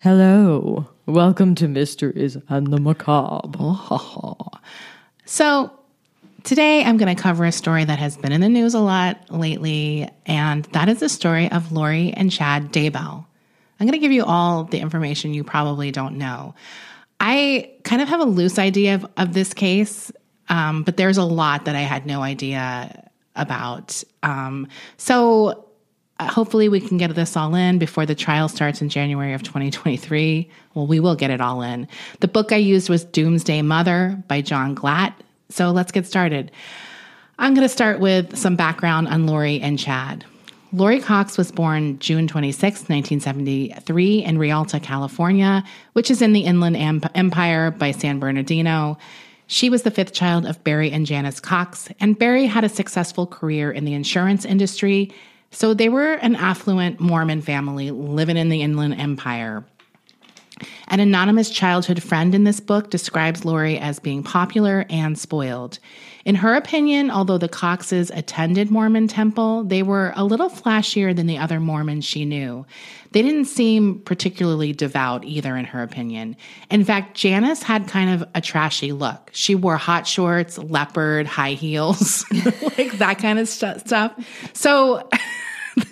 Hello, welcome to Mysteries and the Macabre. So today I'm going to cover a story that has been in the news a lot lately, and that is the story of Lori and Chad Daybell. I'm going to give you all the information you probably don't know. I kind of have a loose idea of this case, but there's a lot that I had no idea about. So hopefully we can get this all in before the trial starts in January of 2023. Well, we will get it all in. The book I used was Doomsday Mother by John Glatt. So let's get started. I'm going to start with some background on Lori and Chad. Lori Cox was born June 26, 1973 in Rialto, California, which is in the Inland Empire by San Bernardino. She was the fifth child of Barry and Janice Cox, and Barry had a successful career in the insurance industry. So they were an affluent Mormon family living in the Inland Empire. An anonymous childhood friend in this book describes Lori as being popular and spoiled. In her opinion, although the Coxes attended Mormon temple, they were a little flashier than the other Mormons she knew. They didn't seem particularly devout either, in her opinion. In fact, Janice had kind of a trashy look. She wore hot shorts, leopard, high heels, like that kind of stuff. So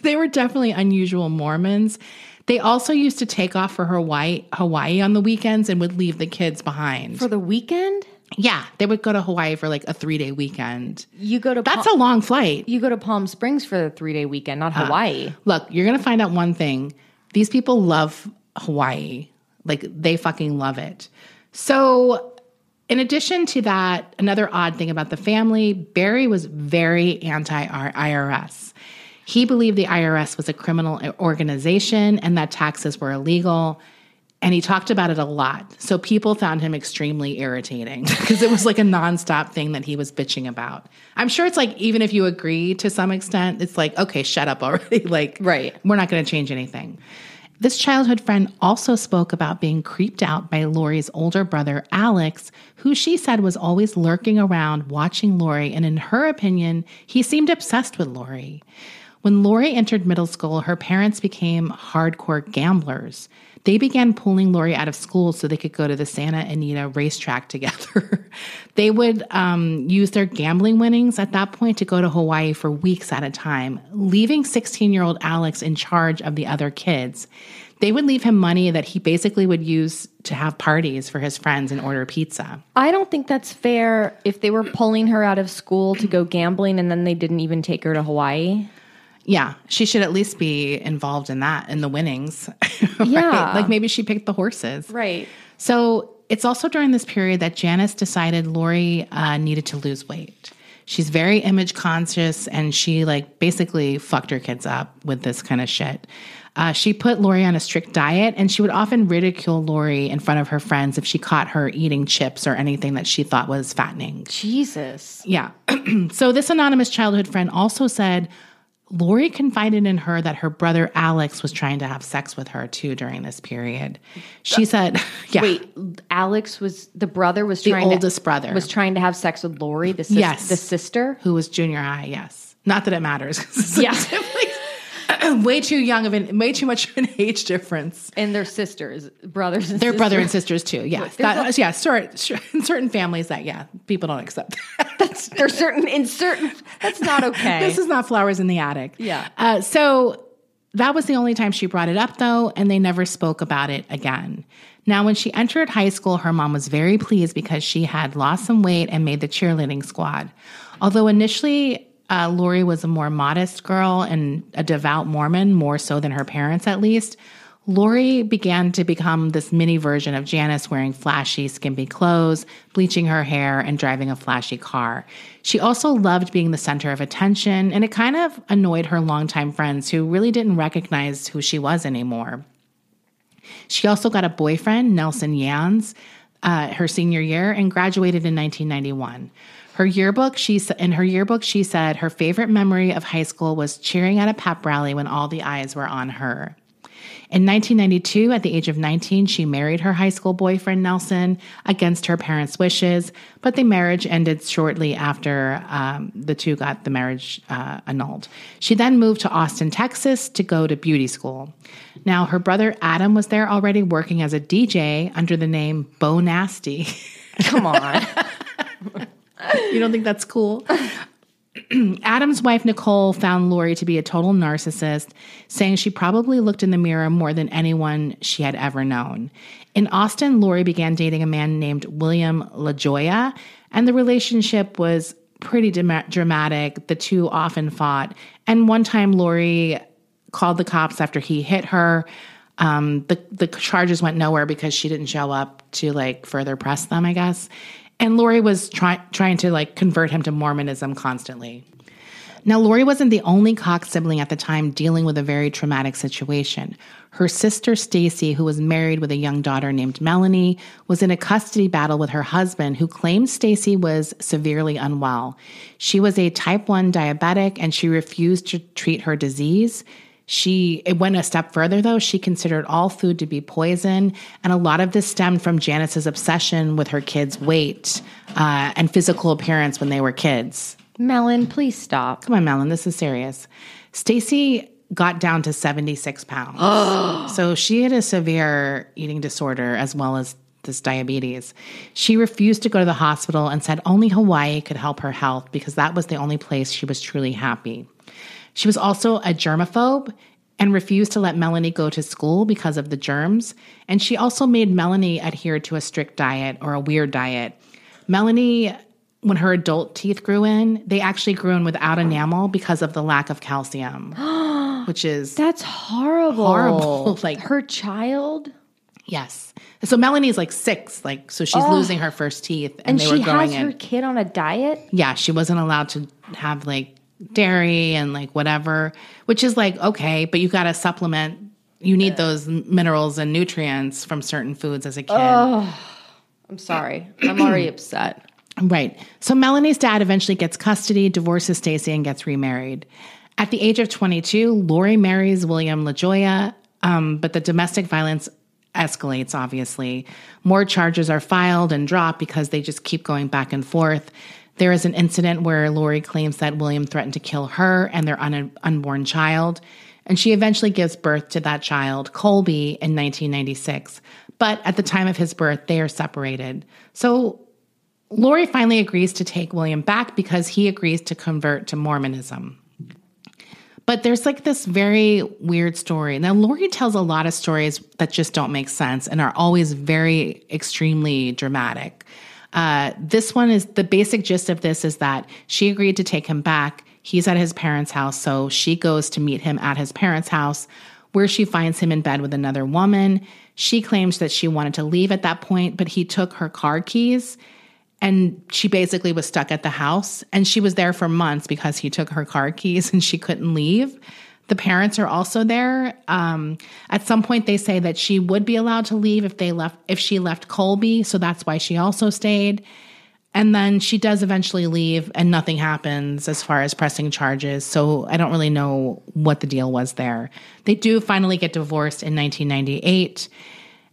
they were definitely unusual Mormons. They also used to take off for Hawaii on the weekends and would leave the kids behind. For the weekend? Yeah, they would go to Hawaii for like a 3-day weekend. That's a long flight. You go to Palm Springs for the 3-day weekend, not Hawaii. Look, you're going to find out one thing. These people love Hawaii. Like, they fucking love it. So in addition to that, another odd thing about the family, Barry was very anti-IRS. He believed the IRS was a criminal organization and that taxes were illegal, and he talked about it a lot. So people found him extremely irritating because it was like a nonstop thing that he was bitching about. I'm sure it's like, even if you agree to some extent, it's like, okay, shut up already. Like, right. We're not going to change anything. This childhood friend also spoke about being creeped out by Lori's older brother, Alex, who she said was always lurking around watching Lori, and in her opinion, he seemed obsessed with Lori. When Lori entered middle school, her parents became hardcore gamblers. They began pulling Lori out of school so they could go to the Santa Anita racetrack together. They would use their gambling winnings at that point to go to Hawaii for weeks at a time, leaving 16-year-old Alex in charge of the other kids. They would leave him money that he basically would use to have parties for his friends and order pizza. I don't think that's fair if they were pulling her out of school to go gambling and then they didn't even take her to Hawaii. Yeah, she should at least be involved in that, in the winnings. Right? Yeah. Like, maybe she picked the horses. Right. So it's also during this period that Janice decided Lori needed to lose weight. She's very image conscious, and she, like, basically fucked her kids up with this kind of shit. She put Lori on a strict diet, and she would often ridicule Lori in front of her friends if she caught her eating chips or anything that she thought was fattening. Jesus. Yeah. So this anonymous childhood friend also said Lori confided in her that her brother Alex was trying to have sex with her too during this period. She said, yeah. Wait, Alex was, the brother was the trying oldest to, brother. Was trying to have sex with Lori, the sister? Yes. The sister? Who was junior high, yes. Not that it matters. Yeah. Way too young of an, way too much of an age difference. And their sisters, brothers and their sisters. Their brother and sisters too, yes. That, yeah, in certain families that, yeah, people don't accept that. That's not okay. This is not flowers in the attic. Yeah. So that was the only time she brought it up though, and they never spoke about it again. Now, when she entered high school, her mom was very pleased because she had lost some weight and made the cheerleading squad. Although initially, Lori was a more modest girl and a devout Mormon, more so than her parents at least, Lori began to become this mini version of Janice, wearing flashy, skimpy clothes, bleaching her hair, and driving a flashy car. She also loved being the center of attention, and it kind of annoyed her longtime friends who really didn't recognize who she was anymore. She also got a boyfriend, Nelson Yans, her senior year, and graduated in 1991. In her yearbook, she said her favorite memory of high school was cheering at a pep rally when all the eyes were on her. In 1992, at the age of 19, she married her high school boyfriend, Nelson, against her parents' wishes, but the marriage ended shortly after the two got the marriage annulled. She then moved to Austin, Texas to go to beauty school. Now, her brother Adam was there already working as a DJ under the name Bo Nasty. Come on. You don't think that's cool? Adam's wife, Nicole, found Lori to be a total narcissist, saying she probably looked in the mirror more than anyone she had ever known. In Austin, Lori began dating a man named William LaJoya, and the relationship was pretty dramatic. The two often fought, and one time Lori called the cops after he hit her. The charges went nowhere because she didn't show up to further press them, I guess. And Lori was trying to convert him to Mormonism constantly. Now, Lori wasn't the only Cox sibling at the time dealing with a very traumatic situation. Her sister, Stacy, who was married with a young daughter named Melanie, was in a custody battle with her husband, who claimed Stacy was severely unwell. She was a type 1 diabetic, and she refused to treat her disease. It went a step further, though. She considered all food to be poison, and a lot of this stemmed from Janice's obsession with her kids' weight and physical appearance when they were kids. Melon, please stop. Come on, Melon. This is serious. Stacy got down to 76 pounds. Oh. So she had a severe eating disorder as well as this diabetes. She refused to go to the hospital and said only Hawaii could help her health because that was the only place she was truly happy. She was also a germaphobe and refused to let Melanie go to school because of the germs. And she also made Melanie adhere to a strict diet or a weird diet. Melanie, when her adult teeth grew in, they actually grew in without enamel because of the lack of calcium, which is... That's horrible. Horrible. Her child? Yes. So Melanie's 6, so she's losing her first teeth. And they were growing in. And she has her kid on a diet? Yeah, she wasn't allowed to have dairy and whatever, which is okay, but you got to supplement. You need those minerals and nutrients from certain foods as a kid. Oh, I'm sorry. I'm already upset. Right. So Melanie's dad eventually gets custody, divorces Stacy, and gets remarried. At the age of 22, Lori marries William LaJoya, but the domestic violence escalates, obviously. More charges are filed and dropped because they just keep going back and forth. There is an incident where Lori claims that William threatened to kill her and their unborn child, and she eventually gives birth to that child, Colby, in 1996. But at the time of his birth, they are separated. So Lori finally agrees to take William back because he agrees to convert to Mormonism. But there's this very weird story. Now, Lori tells a lot of stories that just don't make sense and are always very extremely dramatic. This one is the basic gist of this is that she agreed to take him back. He's at his parents' house, so she goes to meet him at his parents' house, where she finds him in bed with another woman. She claims that she wanted to leave at that point, but he took her car keys, and she basically was stuck at the house. And she was there for months because he took her car keys and she couldn't leave. The parents are also there. At some point, they say that she would be allowed to leave if she left Colby, so that's why she also stayed. And then she does eventually leave, and nothing happens as far as pressing charges, so I don't really know what the deal was there. They do finally get divorced in 1998,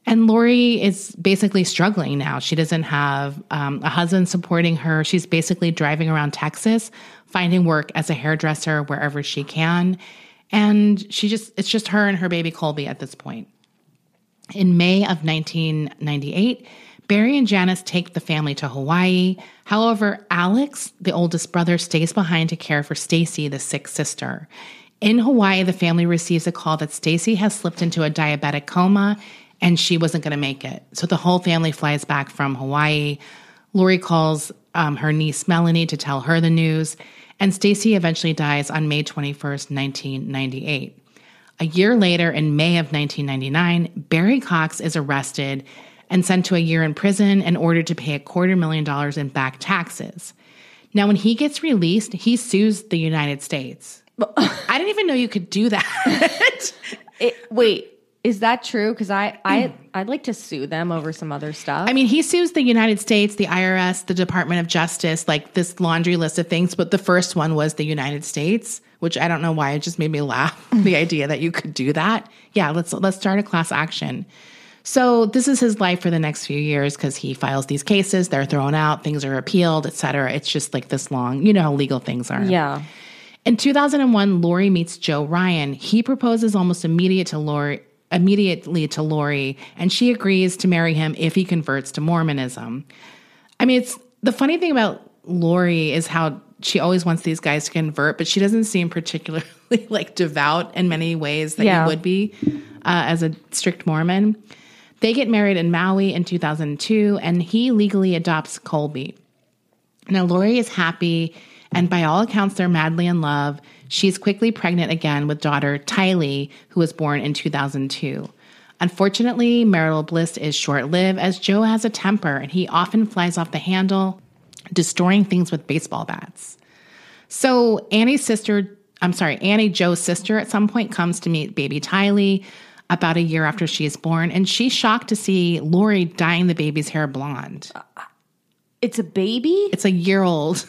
and Lori is basically struggling now. She doesn't have a husband supporting her. She's basically driving around Texas, finding work as a hairdresser wherever she can. And it's just her and her baby Colby at this point. In May of 1998, Barry and Janice take the family to Hawaii. However, Alex, the oldest brother, stays behind to care for Stacy, the sick sister. In Hawaii, the family receives a call that Stacy has slipped into a diabetic coma and she wasn't going to make it. So the whole family flies back from Hawaii. Lori calls her niece Melanie to tell her the news. And Stacy eventually dies on May 21st, 1998. A year later, in May of 1999, Barry Cox is arrested and sent to a year in prison and ordered to pay $250,000 in back taxes. Now, when he gets released, he sues the United States. I didn't even know you could do that. Wait, Is that true? Because I'd like to sue them over some other stuff. I mean, he sues the United States, the IRS, the Department of Justice, like this laundry list of things. But the first one was the United States, which I don't know why. It just made me laugh, the idea that you could do that. Yeah, let's start a class action. So this is his life for the next few years because he files these cases. They're thrown out. Things are appealed, et cetera. It's just like this long. You know how legal things are. Yeah. In 2001, Lori meets Joe Ryan. He proposes almost immediately to Lori, and she agrees to marry him if he converts to Mormonism. I mean, it's the funny thing about Lori is how she always wants these guys to convert, but she doesn't seem particularly like devout in many ways that you would be as a strict Mormon. They get married in Maui in 2002, and he legally adopts Colby. Now, Lori is happy, and by all accounts, they're madly in love. She's quickly pregnant again with daughter Tylee, who was born in 2002. Unfortunately, marital bliss is short-lived, as Joe has a temper, and he often flies off the handle, destroying things with baseball bats. So Annie, Joe's sister, at some point comes to meet baby Tylee about a year after she is born, and she's shocked to see Lori dyeing the baby's hair blonde. It's a baby? It's a year old.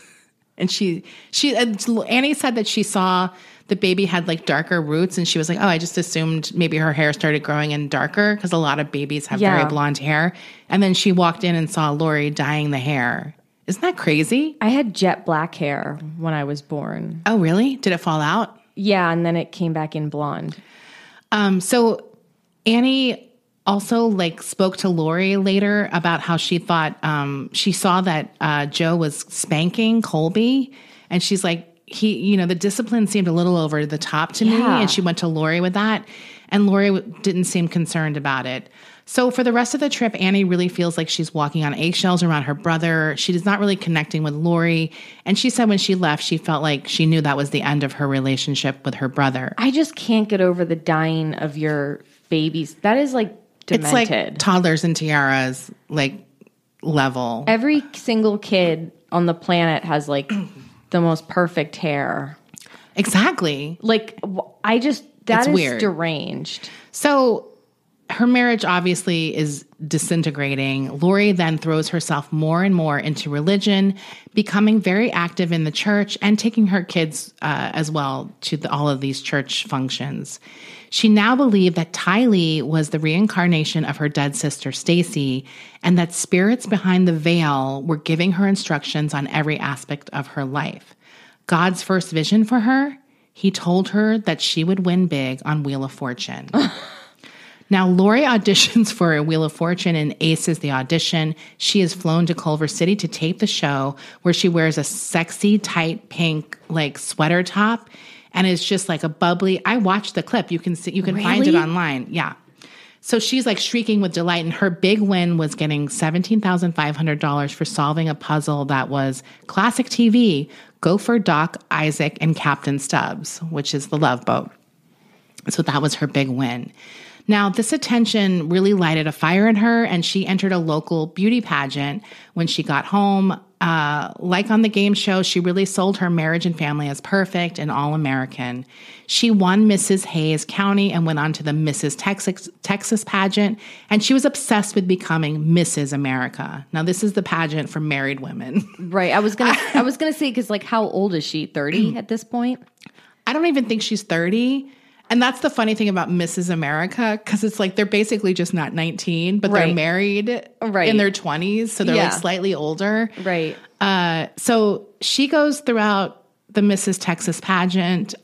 And Annie said that she saw the baby had like darker roots, and she was like, oh, I just assumed maybe her hair started growing in darker because a lot of babies have very blonde hair. And then she walked in and saw Lori dyeing the hair. Isn't that crazy? I had jet black hair when I was born. Oh, really? Did it fall out? Yeah, and then it came back in blonde. So Annie also like spoke to Lori later about how she thought she saw that Joe was spanking Colby, and she's like, the discipline seemed a little over the top to me, and she went to Lori with that, and Lori didn't seem concerned about it. So for the rest of the trip, Annie really feels like she's walking on eggshells around her brother. She is not really connecting with Lori. And she said when she left, she felt like she knew that was the end of her relationship with her brother. I just can't get over the dying of your babies. That is like demented. It's like toddlers and tiaras, like level. Every single kid on the planet has like the most perfect hair. Exactly. Like I just, that is weird. Deranged. So her marriage obviously is disintegrating. Lori then throws herself more and more into religion, becoming very active in the church and taking her kids as well to all of these church functions. She now believed that Tylee was the reincarnation of her dead sister, Stacy, and that spirits behind the veil were giving her instructions on every aspect of her life. God's first vision for her, he told her that she would win big on Wheel of Fortune. Now, Lori auditions for a Wheel of Fortune and aces the audition. She is flown to Culver City to tape the show, where she wears a sexy, tight pink like sweater top and is just like a bubbly. I watched the clip. You can really find it online. Yeah. So she's like shrieking with delight, and her big win was getting $17,500 for solving a puzzle that was classic TV, Gopher, Doc, Isaac, and Captain Stubbs, which is the Love Boat. So that was her big win. Now, this attention really lighted a fire in her, and she entered a local beauty pageant when she got home. Like on the game show, she really sold her marriage and family as perfect and all-American. She won Mrs. Hayes County and went on to the Mrs. Texas pageant, and she was obsessed with becoming Mrs. America. Now, this is the pageant for married women. Right. I was gonna say, because, like, how old is she, 30 at this point? I don't even think she's 30. And that's the funny thing about Mrs. America, because it's like they're basically just not 19, but they're married in their 20s, so they're like slightly older. Right. So she goes throughout the Mrs. Texas pageant.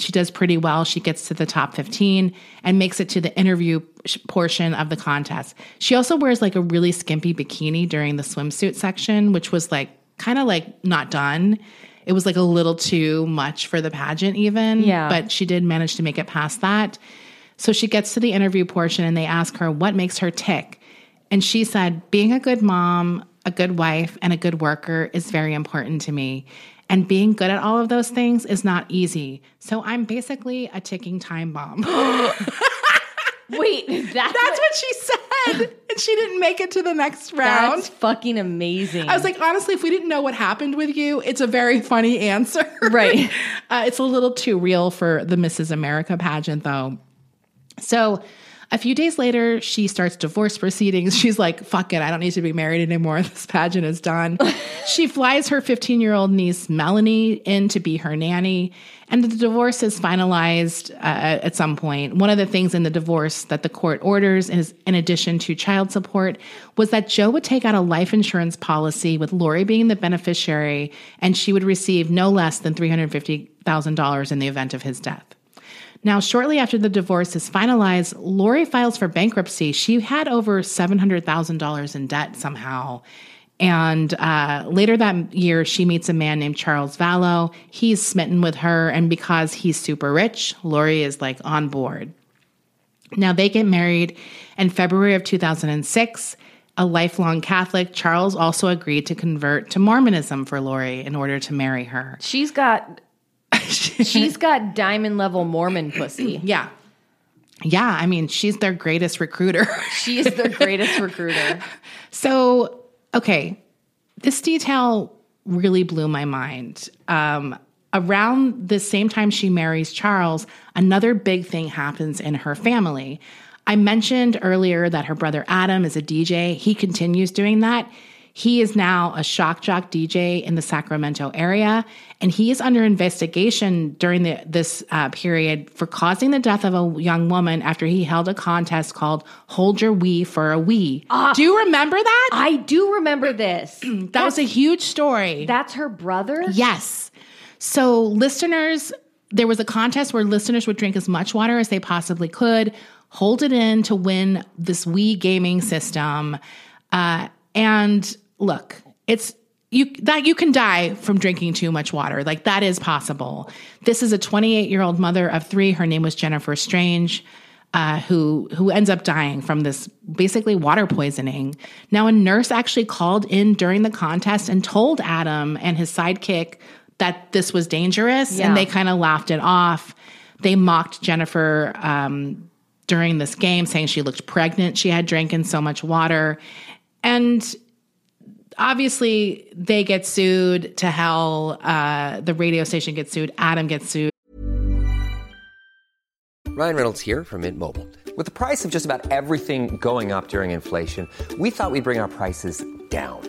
She does pretty well. She gets to the top 15 and makes it to the interview portion of the contest. She also wears like a really skimpy bikini during the swimsuit section, which was like kind of like not done. It was like a little too much for the pageant even, but she did manage to make it past that. So she gets to the interview portion, and they ask her what makes her tick. And she said, being a good mom, a good wife, and a good worker is very important to me. And being good at all of those things is not easy. So I'm basically a ticking time bomb. Wait, that's what she said. And she didn't make it to the next round. That's fucking amazing. I was like, honestly, if we didn't know what happened with you, it's a very funny answer. Right. It's a little too real for the Mrs. America pageant, though. So A few days later, she starts divorce proceedings. She's like, fuck it, I don't need to be married anymore. This pageant is done. She flies her 15-year-old niece, Melanie, in to be her nanny. And the divorce is finalized at some point. One of the things in the divorce that the court orders, is, in addition to child support, was that Joe would take out a life insurance policy with Lori being the beneficiary, and she would receive no less than $350,000 in the event of his death. Now, shortly after the divorce is finalized, Lori files for bankruptcy. She had over $700,000 in debt somehow. And later that year, she meets a man named Charles Vallow. He's smitten with her, and because he's super rich, Lori is like on board. Now, they get married in February of 2006. A lifelong Catholic, Charles also agreed to convert to Mormonism for Lori in order to marry her. She's got diamond level Mormon pussy. Yeah. Yeah. I mean, she's their greatest recruiter. She is their greatest recruiter. So, okay. This detail really blew my mind. Around the same time she marries Charles, another big thing happens in her family. I mentioned earlier that her brother Adam is a DJ. He continues doing that. He is now a shock jock DJ in the Sacramento area, and he is under investigation during this period for causing the death of a young woman after he held a contest called Hold Your Wee for a Wee. Do you remember that? I do remember this. That was a huge story. That's her brother? Yes. So listeners, there was a contest where listeners would drink as much water as they possibly could, hold it in to win this Wii gaming system, and look, you can die from drinking too much water. Like, that is possible. This is a 28-year-old mother of three. Her name was Jennifer Strange, who ends up dying from this basically water poisoning. Now, a nurse actually called in during the contest and told Adam and his sidekick that this was dangerous, and they kind of laughed it off. They mocked Jennifer during this game, saying she looked pregnant. She had drinking so much water. And obviously, they get sued to hell. The radio station gets sued. Adam gets sued. Ryan Reynolds here from Mint Mobile. With the price of just about everything going up during inflation, we thought we'd bring our prices down.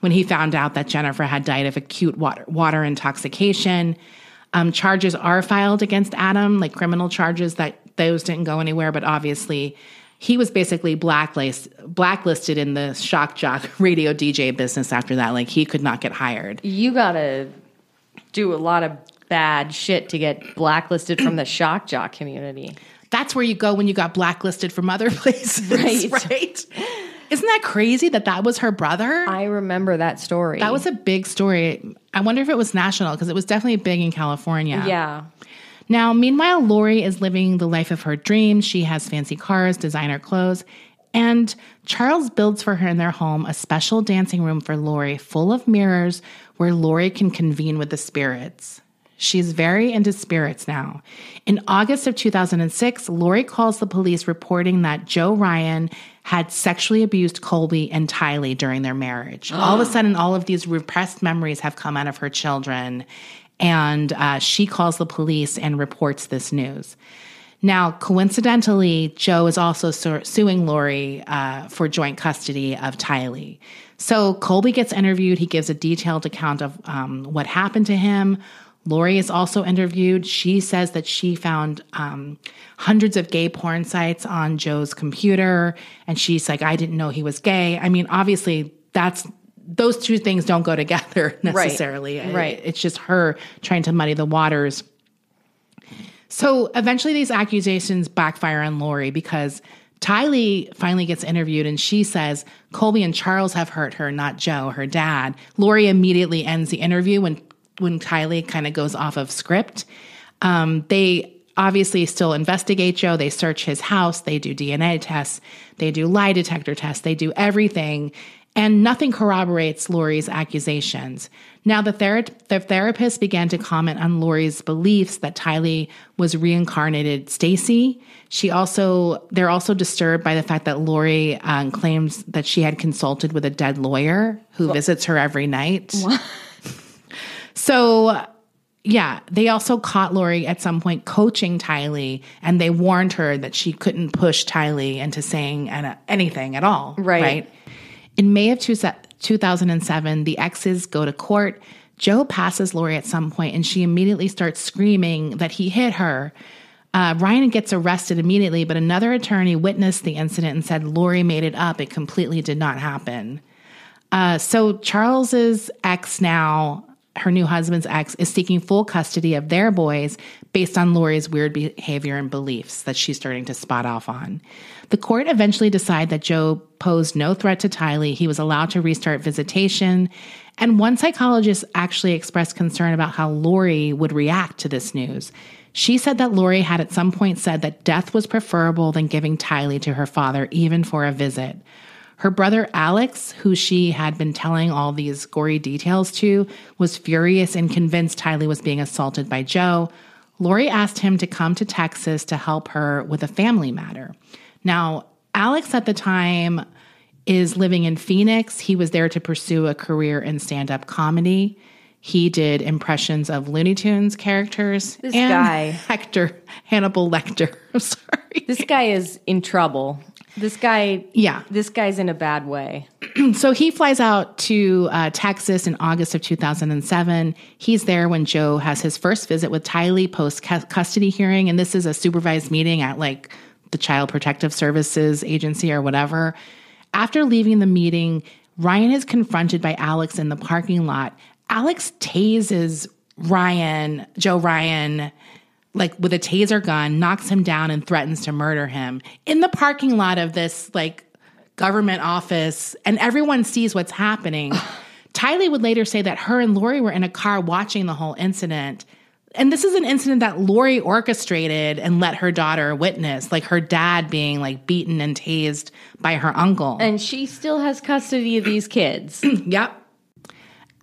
when he found out that Jennifer had died of acute water intoxication. Charges are filed against Adam, like criminal charges. That those didn't go anywhere, but obviously he was basically blacklisted in the shock jock radio DJ business after that. Like, he could not get hired. You gotta do a lot of bad shit to get blacklisted from the shock jock community. That's where you go when you got blacklisted from other places, right? Isn't that crazy that was her brother? I remember that story. That was a big story. I wonder if it was national, because it was definitely big in California. Yeah. Now, meanwhile, Lori is living the life of her dreams. She has fancy cars, designer clothes, and Charles builds for her in their home a special dancing room for Lori full of mirrors where Lori can convene with the spirits. She's very into spirits now. In August of 2006, Lori calls the police reporting that Joe Ryan had sexually abused Colby and Tylee during their marriage. All of a sudden, all of these repressed memories have come out of her children, and she calls the police and reports this news. Now, coincidentally, Joe is also suing Lori for joint custody of Tylee. So Colby gets interviewed. He gives a detailed account of what happened to him. Lori is also interviewed. She says that she found hundreds of gay porn sites on Joe's computer, and she's like, I didn't know he was gay. I mean, obviously, those two things don't go together necessarily. Right. It's just her trying to muddy the waters. So eventually these accusations backfire on Lori, because Tylee finally gets interviewed, and she says Colby and Charles have hurt her, not Joe, her dad. Lori immediately ends the interview when Tylee kind of goes off of script. They obviously still investigate Joe. They search his house. They do DNA tests. They do lie detector tests. They do everything. And nothing corroborates Lori's accusations. Now, the therapist began to comment on Lori's beliefs that Tylee was reincarnated Stacy. They're also disturbed by the fact that Lori claims that she had consulted with a dead lawyer who visits her every night. What? So, yeah, they also caught Lori at some point coaching Tylee, and they warned her that she couldn't push Tylee into saying anything at all. Right? In May of 2007, the exes go to court. Joe passes Lori at some point, and she immediately starts screaming that he hit her. Ryan gets arrested immediately, but another attorney witnessed the incident and said Lori made it up. It completely did not happen. So Charles's ex now, her new husband's ex, is seeking full custody of their boys based on Lori's weird behavior and beliefs that she's starting to spot off on. The court eventually decided that Joe posed no threat to Tylee. He was allowed to restart visitation. And one psychologist actually expressed concern about how Lori would react to this news. She said that Lori had at some point said that death was preferable than giving Tylee to her father, even for a visit. Her brother Alex, who she had been telling all these gory details to, was furious and convinced Tylee was being assaulted by Joe. Lori asked him to come to Texas to help her with a family matter. Now, Alex at the time is living in Phoenix. He was there to pursue a career in stand-up comedy. He did impressions of Looney Tunes characters. This guy. Hannibal Lecter. I'm sorry. This guy is in trouble. This guy's in a bad way. So he flies out to Texas in August of 2007. He's there when Joe has his first visit with Tylee post-custody hearing, and this is a supervised meeting at like the Child Protective Services Agency or whatever. After leaving the meeting, Ryan is confronted by Alex in the parking lot. Alex tases Joe Ryan, like with a taser gun, knocks him down and threatens to murder him in the parking lot of this like government office, and everyone sees what's happening. Tylee would later say that her and Lori were in a car watching the whole incident. And this is an incident that Lori orchestrated and let her daughter witness, like her dad being like beaten and tased by her uncle. And she still has custody of these kids. Yep.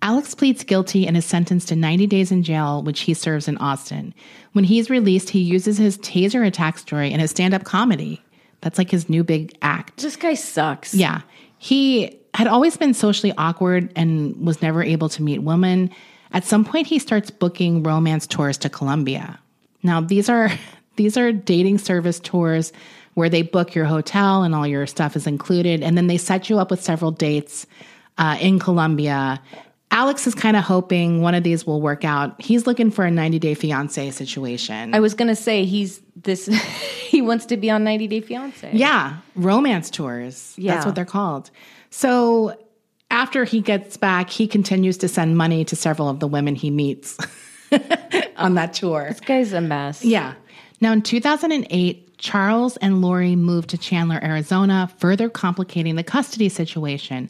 Alex pleads guilty and is sentenced to 90 days in jail, which he serves in Austin. When he's released, he uses his taser attack story in his stand-up comedy. That's like his new big act. This guy sucks. Yeah. He had always been socially awkward and was never able to meet women. At some point, he starts booking romance tours to Colombia. Now, these are dating service tours where they book your hotel and all your stuff is included, and then they set you up with several dates in Colombia. Alex is kind of hoping one of these will work out. He's looking for a 90-day fiancé situation. I was going to say he wants to be on 90-day fiancé. Yeah, romance tours. Yeah. That's what they're called. So after he gets back, he continues to send money to several of the women he meets on that tour. This guy's a mess. Yeah. Now, in 2008, Charles and Lori moved to Chandler, Arizona, further complicating the custody situation.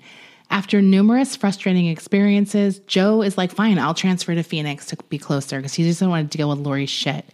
After numerous frustrating experiences, Joe is like, fine, I'll transfer to Phoenix to be closer because he doesn't want to deal with Lori's shit.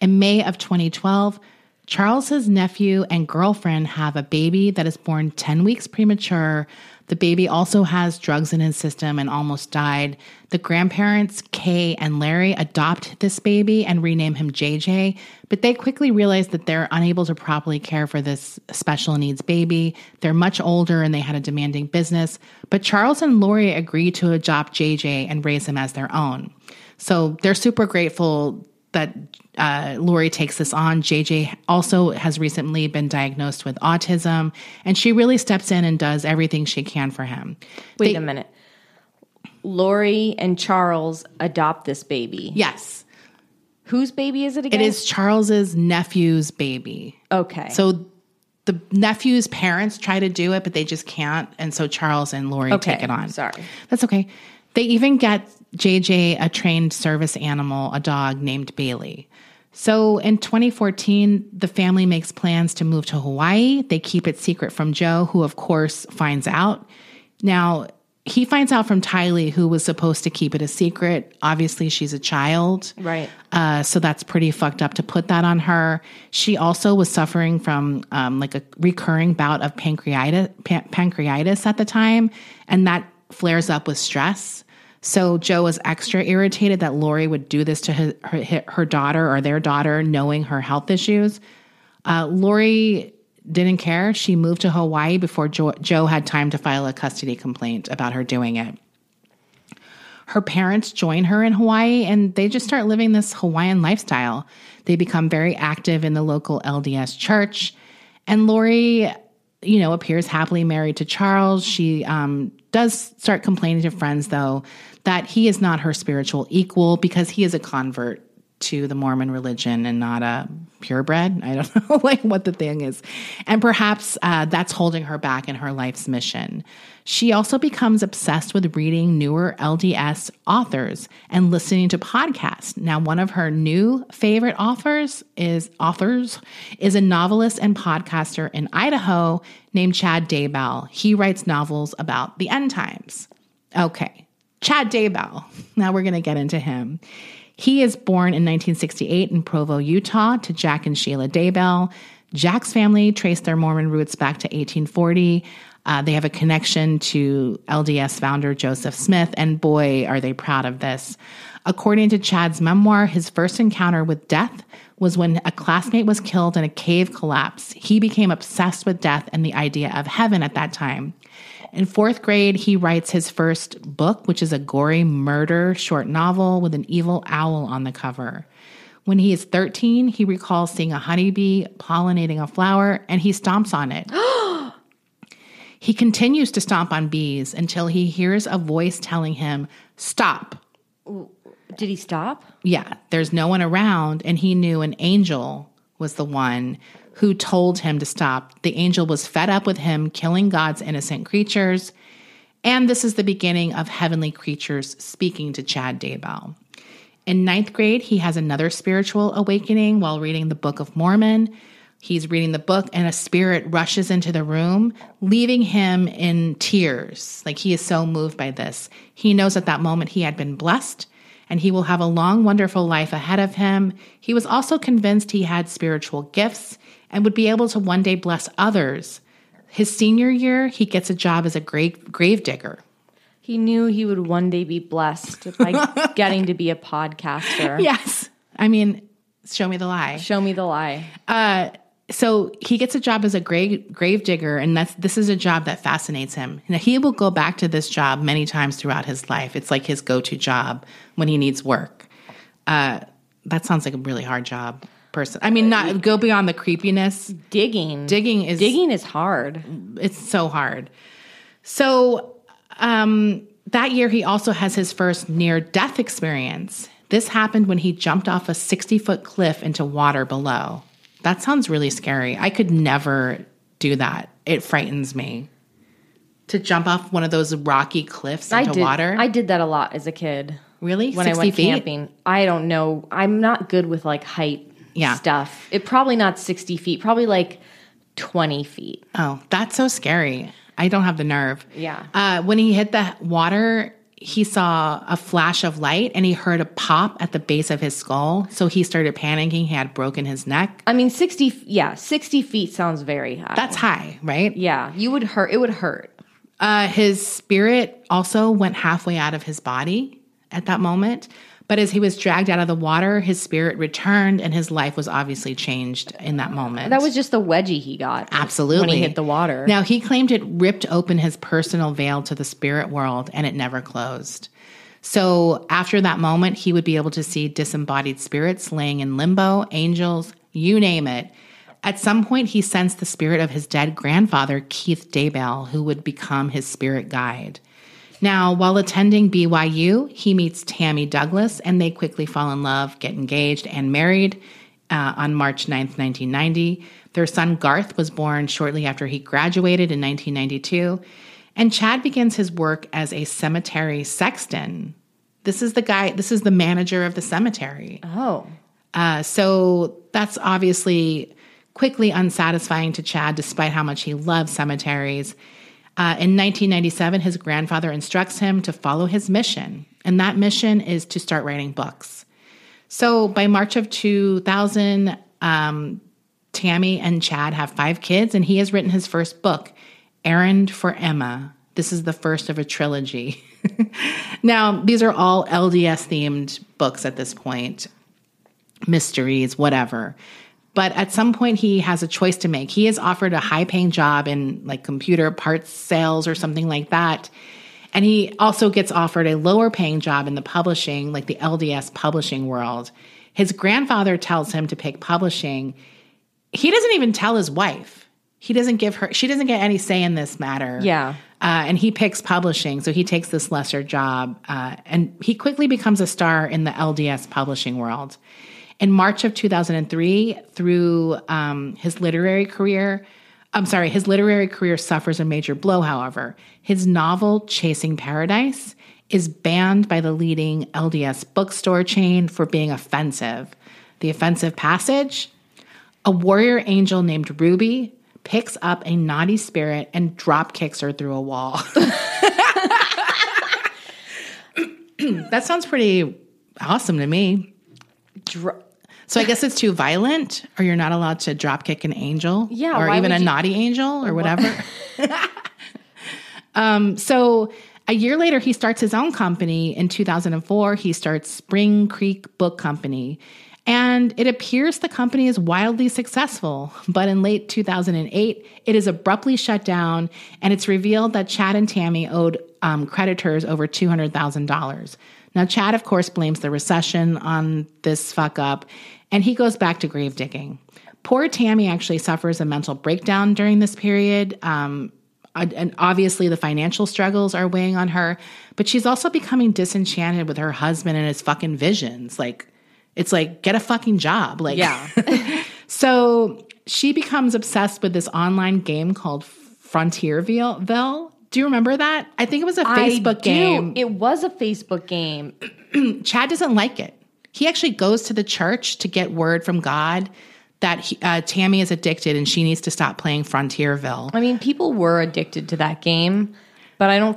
In May of 2012, Charles's nephew and girlfriend have a baby that is born 10 weeks premature. The baby also has drugs in his system and almost died. The grandparents, Kay and Larry, adopt this baby and rename him JJ, but they quickly realize that they're unable to properly care for this special needs baby. They're much older and they had a demanding business, but Charles and Lori agree to adopt JJ and raise him as their own. So they're super grateful that Lori takes this on. JJ also has recently been diagnosed with autism, and she really steps in and does everything she can for him. Wait a minute. Lori and Charles adopt this baby. Yes. Whose baby is it again? It is Charles's nephew's baby. Okay. So the nephew's parents try to do it, but they just can't, and so Charles and Lori take it on. Sorry. That's okay. They even get JJ a trained service animal, a dog named Bailey. So in 2014, the family makes plans to move to Hawaii. They keep it secret from Joe, who, of course, finds out. Now, he finds out from Tylee, who was supposed to keep it a secret. Obviously, she's a child. Right. So that's pretty fucked up to put that on her. She also was suffering from like a recurring bout of pancreatitis at the time, and that flares up with stress. So Joe was extra irritated that Lori would do this to her daughter or their daughter, knowing her health issues. Lori didn't care. She moved to Hawaii before Joe had time to file a custody complaint about her doing it. Her parents join her in Hawaii, and they just start living this Hawaiian lifestyle. They become very active in the local LDS church. And Lori, you know, appears happily married to Charles. She does start complaining to friends, though, that he is not her spiritual equal because he is a convert to the Mormon religion and not a purebred. I don't know like what the thing is. And perhaps that's holding her back in her life's mission. She also becomes obsessed with reading newer LDS authors and listening to podcasts. Now, one of her new favorite authors is a novelist and podcaster in Idaho named Chad Daybell. He writes novels about the end times. Okay, Chad Daybell. Now we're going to get into him. He is born in 1968 in Provo, Utah, to Jack and Sheila Daybell. Jack's family traced their Mormon roots back to 1840. They have a connection to LDS founder Joseph Smith, and boy, are they proud of this. According to Chad's memoir, his first encounter with death was when a classmate was killed in a cave collapse. He became obsessed with death and the idea of heaven at that time. In fourth grade, he writes his first book, which is a gory murder short novel with an evil owl on the cover. When he is 13, he recalls seeing a honeybee pollinating a flower, and he stomps on it. He continues to stomp on bees until he hears a voice telling him, "Stop." Did he stop? Yeah. There's no one around, and he knew an angel was the one who told him to stop. The angel was fed up with him killing God's innocent creatures. And this is the beginning of heavenly creatures speaking to Chad Daybell. In ninth grade, he has another spiritual awakening while reading the Book of Mormon. He's reading the book, and a spirit rushes into the room, leaving him in tears. Like, he is so moved by this. He knows at that moment he had been blessed, and he will have a long, wonderful life ahead of him. He was also convinced he had spiritual gifts and would be able to one day bless others. His senior year, he gets a job as a grave digger. He knew he would one day be blessed by getting to be a podcaster. Yes. I mean, show me the lie. Show me the lie. So he gets a job as a grave digger, and this is a job that fascinates him. Now, he will go back to this job many times throughout his life. It's like his go-to job when he needs work. That sounds like a really hard job. Person. I mean, not go beyond the creepiness. Digging is hard. It's so hard. So that year, he also has his first near-death experience. This happened when he jumped off a 60-foot cliff into water below. That sounds really scary. I could never do that. It frightens me to jump off one of those rocky cliffs into water. I did that a lot as a kid. Really? When I went camping. I don't know. I'm not good with like height. Yeah. Stuff. It probably not 60 feet, probably like 20 feet. Oh, that's so scary. I don't have the nerve. Yeah. When he hit the water, he saw a flash of light and he heard a pop at the base of his skull. So he started panicking. He had broken his neck. I mean, 60 feet sounds very high. That's high, right? Yeah. It would hurt. His spirit also went halfway out of his body at that moment. But as he was dragged out of the water, his spirit returned, and his life was obviously changed in that moment. That was just the wedgie he got. Absolutely. When he hit the water. Now, he claimed it ripped open his personal veil to the spirit world, and it never closed. So after that moment, he would be able to see disembodied spirits laying in limbo, angels, you name it. At some point, he sensed the spirit of his dead grandfather, Keith Daybell, who would become his spirit guide. Now, while attending BYU, he meets Tammy Douglas, and they quickly fall in love, get engaged, and married on March 9th, 1990. Their son Garth was born shortly after he graduated in 1992. And Chad begins his work as a cemetery sexton. This is the manager of the cemetery. Oh. So that's obviously quickly unsatisfying to Chad, despite how much he loves cemeteries. In 1997, his grandfather instructs him to follow his mission, and that mission is to start writing books. So by March of 2000, Tammy and Chad have 5 kids, and he has written his first book, Errand for Emma. This is the first of a trilogy. Now, these are all LDS-themed books at this point, mysteries, whatever. But at some point, he has a choice to make. He is offered a high-paying job in like computer parts sales or something like that. And he also gets offered a lower-paying job in the publishing, like the LDS publishing world. His grandfather tells him to pick publishing. He doesn't even tell his wife. He doesn't give her, she doesn't get any say in this matter. Yeah. And he picks publishing, so he takes this lesser job. And he quickly becomes a star in the LDS publishing world. In March of 2003, through his literary career suffers a major blow, however. His novel, Chasing Paradise, is banned by the leading LDS bookstore chain for being offensive. The offensive passage? A warrior angel named Ruby picks up a naughty spirit and drop kicks her through a wall. That sounds pretty awesome to me. So I guess it's too violent, or you're not allowed to drop kick an angel, or even a naughty angel, or whatever. So a year later, he starts his own company. In 2004, he starts Spring Creek Book Company. And it appears the company is wildly successful. But in late 2008, it is abruptly shut down, and it's revealed that Chad and Tammy owed creditors over $200,000. Now, Chad, of course, blames the recession on this fuck up, and he goes back to grave digging. Poor Tammy actually suffers a mental breakdown during this period, and obviously the financial struggles are weighing on her, but she's also becoming disenchanted with her husband and his fucking visions. It's like, get a fucking job. So she becomes obsessed with this online game called Frontierville. Do you remember that? I think it was a Facebook game. It was a Facebook game. Chad doesn't like it. He actually goes to the church to get word from God that Tammy is addicted and she needs to stop playing Frontierville. I mean, people were addicted to that game, but I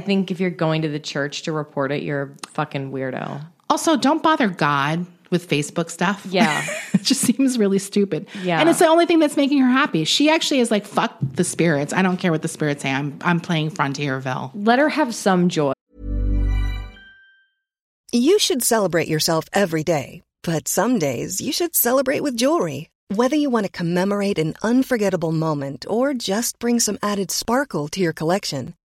think if you're going to the church to report it, you're a fucking weirdo. Also, don't bother God with Facebook stuff. Yeah. It just seems really stupid. Yeah. And it's the only thing that's making her happy. She actually is like, fuck the spirits. I don't care what the spirits say. I'm playing Frontierville. Let her have some joy. You should celebrate yourself every day, but some days you should celebrate with jewelry. Whether you want to commemorate an unforgettable moment or just bring some added sparkle to your collection,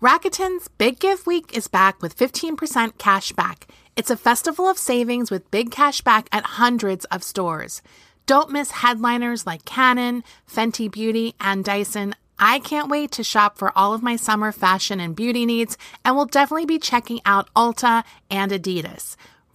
Rakuten's Big Give Week is back with 15% cash back. It's a festival of savings with big cash back at hundreds of stores. Don't miss headliners like Canon, Fenty Beauty, and Dyson. I can't wait to shop for all of my summer fashion and beauty needs, and will definitely be checking out Ulta and Adidas.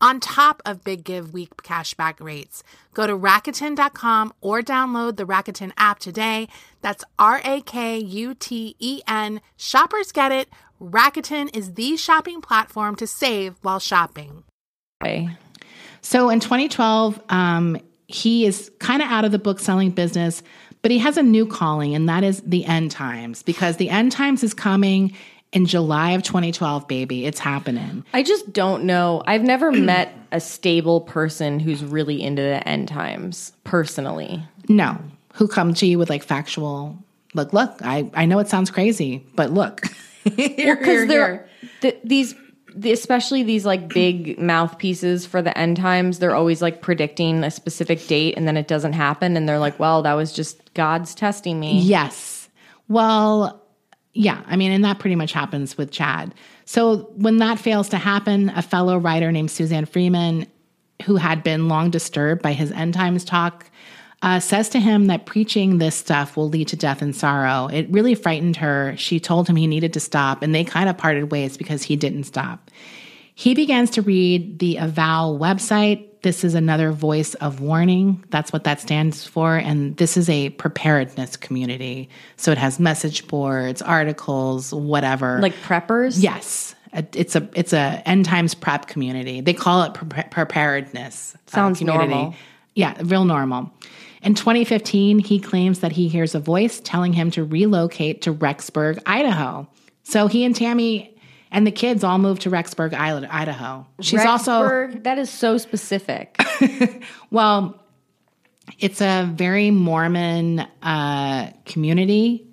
on top of Big Give Week cashback rates. Go to Rakuten.com or download the Rakuten app today. That's Rakuten. Shoppers get it. Rakuten is the shopping platform to save while shopping. So in 2012, he is kind of out of the book-selling business, but he has a new calling, and that is the end times, because the end times is coming in July of 2012, baby. It's happening. I just don't know. I've never met a stable person who's really into the end times, personally. No. Who come to you with like factual, look, I know it sounds crazy, but look. Especially these like big mouthpieces for the end times, they're always like predicting a specific date and then it doesn't happen. And they're like, well, that was just God's testing me. Yes. Well, yeah, I mean, and that pretty much happens with Chad. So when that fails to happen, a fellow writer named Suzanne Freeman, who had been long disturbed by his end times talk, says to him that preaching this stuff will lead to death and sorrow. It really frightened her. She told him he needed to stop, and they kind of parted ways because he didn't stop. He begins to read the Avow website. This is another voice of warning. That's what that stands for. And this is a preparedness community. So it has message boards, articles, whatever. Like preppers? Yes. It's a end times prep community. They call it preparedness. Sounds normal. Yeah, real normal. In 2015, he claims that he hears a voice telling him to relocate to Rexburg, Idaho. So he and Tammy and the kids all moved to Rexburg, Idaho. She's Rexburg, also... That is so specific. Well, it's a very Mormon community,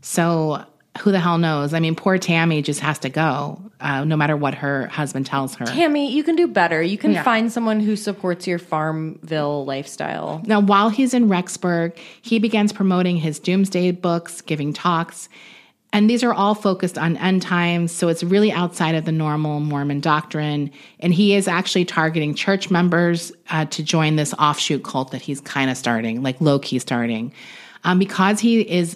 so who the hell knows? I mean, poor Tammy just has to go, no matter what her husband tells her. Tammy, you can do better. You can find someone who supports your Farmville lifestyle. Now, while he's in Rexburg, he begins promoting his doomsday books, giving talks, and these are all focused on end times, so it's really outside of the normal Mormon doctrine. And he is actually targeting church members to join this offshoot cult that he's kind of starting, like low-key starting. Because he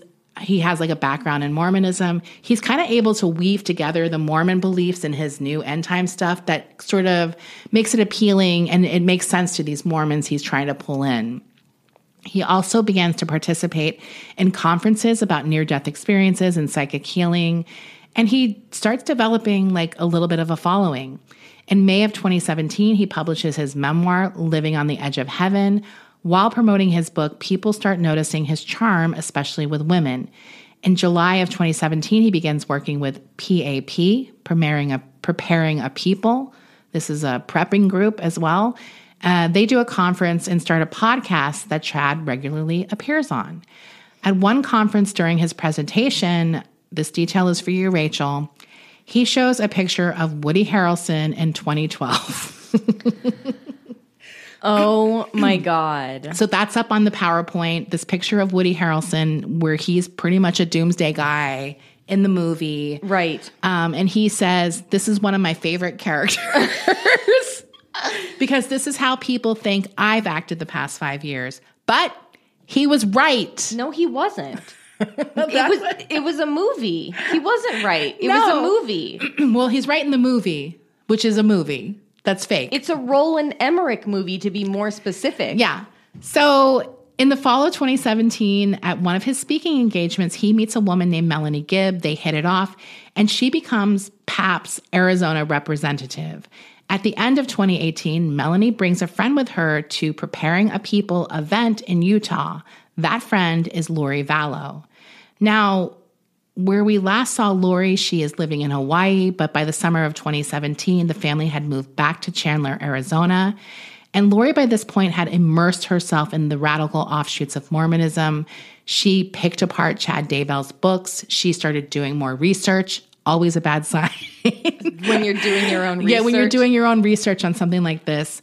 has like a background in Mormonism, he's kind of able to weave together the Mormon beliefs and his new end time stuff that sort of makes it appealing, and it makes sense to these Mormons he's trying to pull in. He also begins to participate in conferences about near-death experiences and psychic healing, and he starts developing like a little bit of a following. In May of 2017, he publishes his memoir, Living on the Edge of Heaven. While promoting his book, people start noticing his charm, especially with women. In July of 2017, he begins working with PAP, Preparing a People. This is a prepping group as well. They do a conference and start a podcast that Chad regularly appears on. At one conference during his presentation, this detail is for you, Rachel, he shows a picture of Woody Harrelson in 2012. Oh my God. So that's up on the PowerPoint, this picture of Woody Harrelson where he's pretty much a doomsday guy in the movie. Right. And he says, this is one of my favorite characters. Because this is how people think I've acted the past 5 years. But he was right. No, he wasn't. It was a movie. He wasn't right. It was a movie. Well, he's right in the movie, which is a movie that's fake. It's a Roland Emmerich movie, to be more specific. Yeah. So in the fall of 2017, at one of his speaking engagements, he meets a woman named Melanie Gibb. They hit it off, and she becomes PAP's Arizona representative. At the end of 2018, Melanie brings a friend with her to Preparing a People event in Utah. That friend is Lori Vallow. Now, where we last saw Lori, she is living in Hawaii, but by the summer of 2017, the family had moved back to Chandler, Arizona. And Lori, by this point, had immersed herself in the radical offshoots of Mormonism. She picked apart Chad Daybell's books. She started doing more research always a bad sign. When you're doing your own research. Yeah, when you're doing your own research on something like this.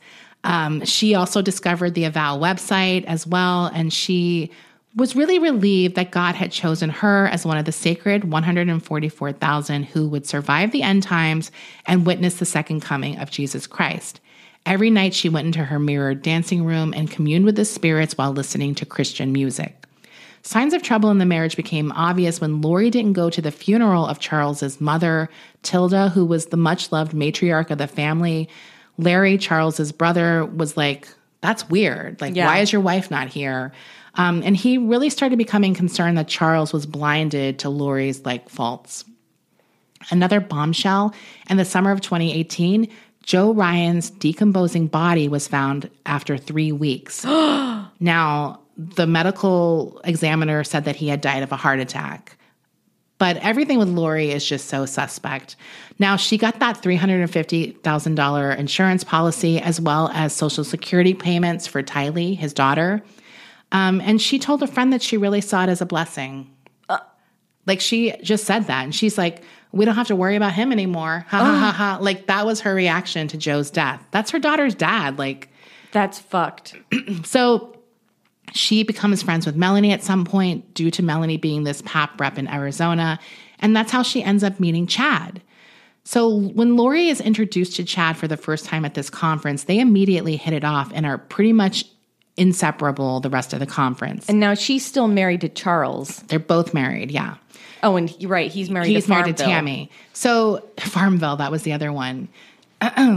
She also discovered the Avow website as well, and she was really relieved that God had chosen her as one of the sacred 144,000 who would survive the end times and witness the second coming of Jesus Christ. Every night she went into her mirrored dancing room and communed with the spirits while listening to Christian music. Signs of trouble in the marriage became obvious when Lori didn't go to the funeral of Charles's mother, Tilda, who was the much-loved matriarch of the family. Larry, Charles's brother, was like, that's weird. Like, yeah. Why is your wife not here? And he really started becoming concerned that Charles was blinded to Lori's, faults. Another bombshell, in the summer of 2018, Joe Ryan's decomposing body was found after 3 weeks. Now, the medical examiner said that he had died of a heart attack. But everything with Lori is just so suspect. Now, she got that $350,000 insurance policy as well as Social Security payments for Tylee, his daughter. And she told a friend that she really saw it as a blessing. She just said that. And she's like, we don't have to worry about him anymore. Ha, ha, ha, ha. That was her reaction to Joe's death. That's her daughter's dad. That's fucked. So... she becomes friends with Melanie at some point due to Melanie being this PAP rep in Arizona, and that's how she ends up meeting Chad. So when Lori is introduced to Chad for the first time at this conference, they immediately hit it off and are pretty much inseparable the rest of the conference. And now she's still married to Charles. They're both married, yeah. Oh, and right, he's married to Tammy. So Farmville, that was the other one.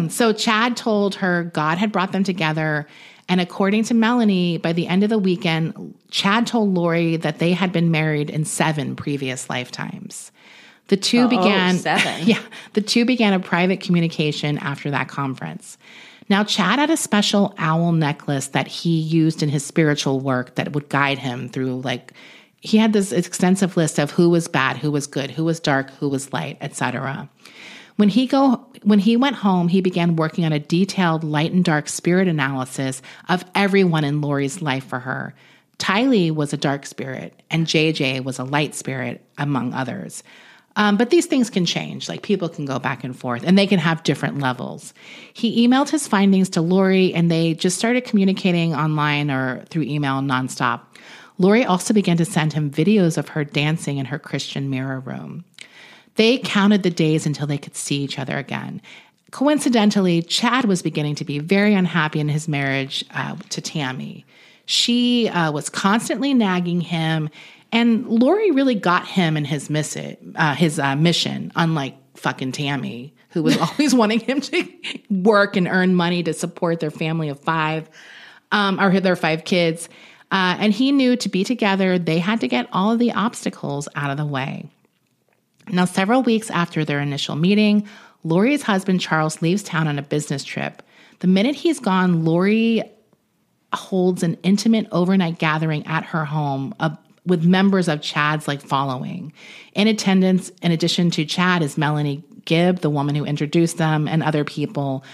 So Chad told her God had brought them together. And according to Melanie, by the end of the weekend, Chad told Lori that they had been married in 7 previous lifetimes. The two began 7. Yeah, the two began a private communication after that conference. Now, Chad had a special owl necklace that he used in his spiritual work that would guide him through, he had this extensive list of who was bad, who was good, who was dark, who was light, etc. When he went home, he began working on a detailed light and dark spirit analysis of everyone in Lori's life for her. Tylee was a dark spirit, and JJ was a light spirit, among others. But these things can change. People can go back and forth, and they can have different levels. He emailed his findings to Lori, and they just started communicating online or through email nonstop. Lori also began to send him videos of her dancing in her Christian mirror room. They counted the days until they could see each other again. Coincidentally, Chad was beginning to be very unhappy in his marriage to Tammy. She was constantly nagging him, and Lori really got him in his mission, unlike fucking Tammy, who was always wanting him to work and earn money to support their family of 5, or their 5 kids. And he knew to be together, they had to get all of the obstacles out of the way. Now, several weeks after their initial meeting, Lori's husband, Charles, leaves town on a business trip. The minute he's gone, Lori holds an intimate overnight gathering at her home with members of Chad's following. In attendance, in addition to Chad, is Melanie Gibb, the woman who introduced them, and other people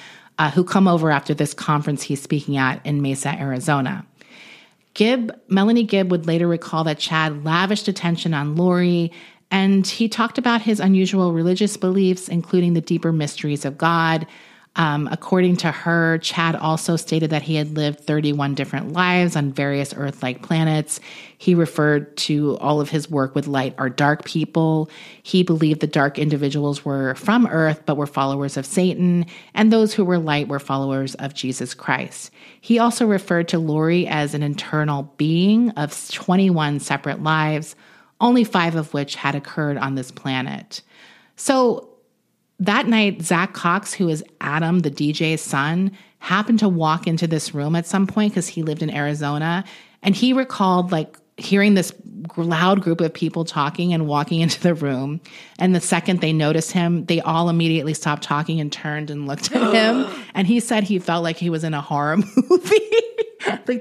who come over after this conference he's speaking at in Mesa, Arizona. Melanie Gibb would later recall that Chad lavished attention on Lori, and he talked about his unusual religious beliefs, including the deeper mysteries of God. According to her, Chad also stated that he had lived 31 different lives on various Earth-like planets. He referred to all of his work with light or dark people. He believed the dark individuals were from Earth but were followers of Satan, and those who were light were followers of Jesus Christ. He also referred to Lori as an internal being of 21 separate lives, only 5 of which had occurred on this planet. So that night, Zach Cox, who is Adam, the DJ's son, happened to walk into this room at some point because he lived in Arizona. And he recalled hearing this loud group of people talking and walking into the room. And the second they noticed him, they all immediately stopped talking and turned and looked at him. And he said he felt like he was in a horror movie.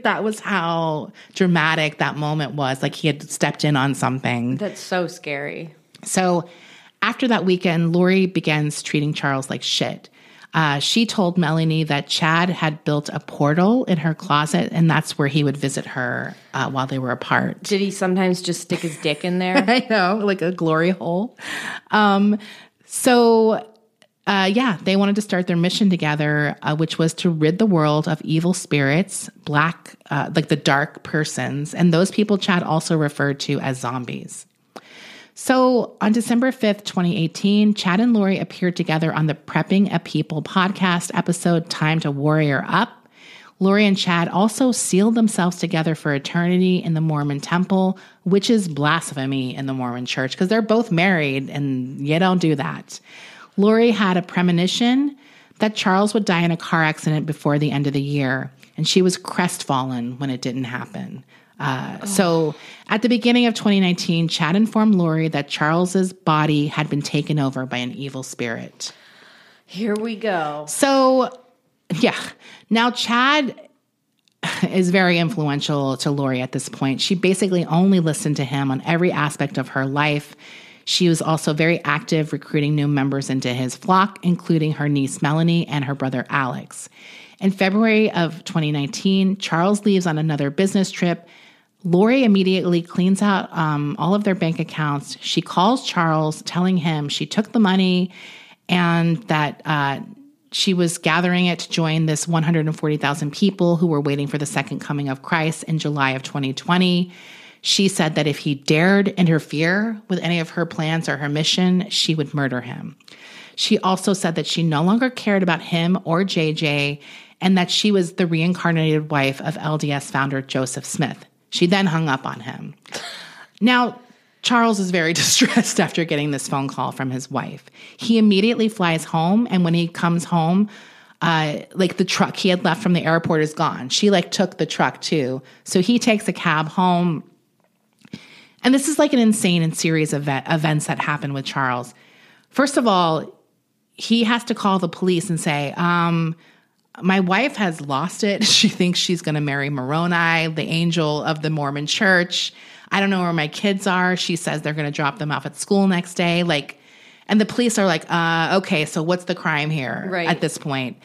That was how dramatic that moment was. He had stepped in on something. That's so scary. So after that weekend, Lori begins treating Charles like shit. She told Melanie that Chad had built a portal in her closet, and that's where he would visit her while they were apart. Did he sometimes just stick his dick in there? I know, like a glory hole. So they wanted to start their mission together, which was to rid the world of evil spirits, like the dark persons, and those people Chad also referred to as zombies. So on December 5th, 2018, Chad and Lori appeared together on the Preparing a People podcast episode, Time to Warrior Up. Lori and Chad also sealed themselves together for eternity in the Mormon temple, which is blasphemy in the Mormon church because they're both married and you don't do that. Lori had a premonition that Charles would die in a car accident before the end of the year, and she was crestfallen when it didn't happen. So at the beginning of 2019, Chad informed Lori that Charles's body had been taken over by an evil spirit. Here we go. So, yeah. Now, Chad is very influential to Lori at this point. She basically only listened to him on every aspect of her life. She was also very active recruiting new members into his flock, including her niece Melanie and her brother Alex. In February of 2019, Charles leaves on another business trip. Lori immediately cleans out all of their bank accounts. She calls Charles, telling him she took the money and that she was gathering it to join this 140,000 people who were waiting for the second coming of Christ in July of 2020. She said that if he dared interfere with any of her plans or her mission, she would murder him. She also said that she no longer cared about him or JJ and that she was the reincarnated wife of LDS founder Joseph Smith. She then hung up on him. Now, Charles is very distressed after getting this phone call from his wife. He immediately flies home, and when he comes home, the truck he had left from the airport is gone. She, took the truck, too. So he takes a cab home. And this is an insane and series of events that happened with Charles. First of all, he has to call the police and say, my wife has lost it. She thinks she's going to marry Moroni, the angel of the Mormon church. I don't know where my kids are. She says they're going to drop them off at school next day. And the police are like, okay, so what's the crime here at this point?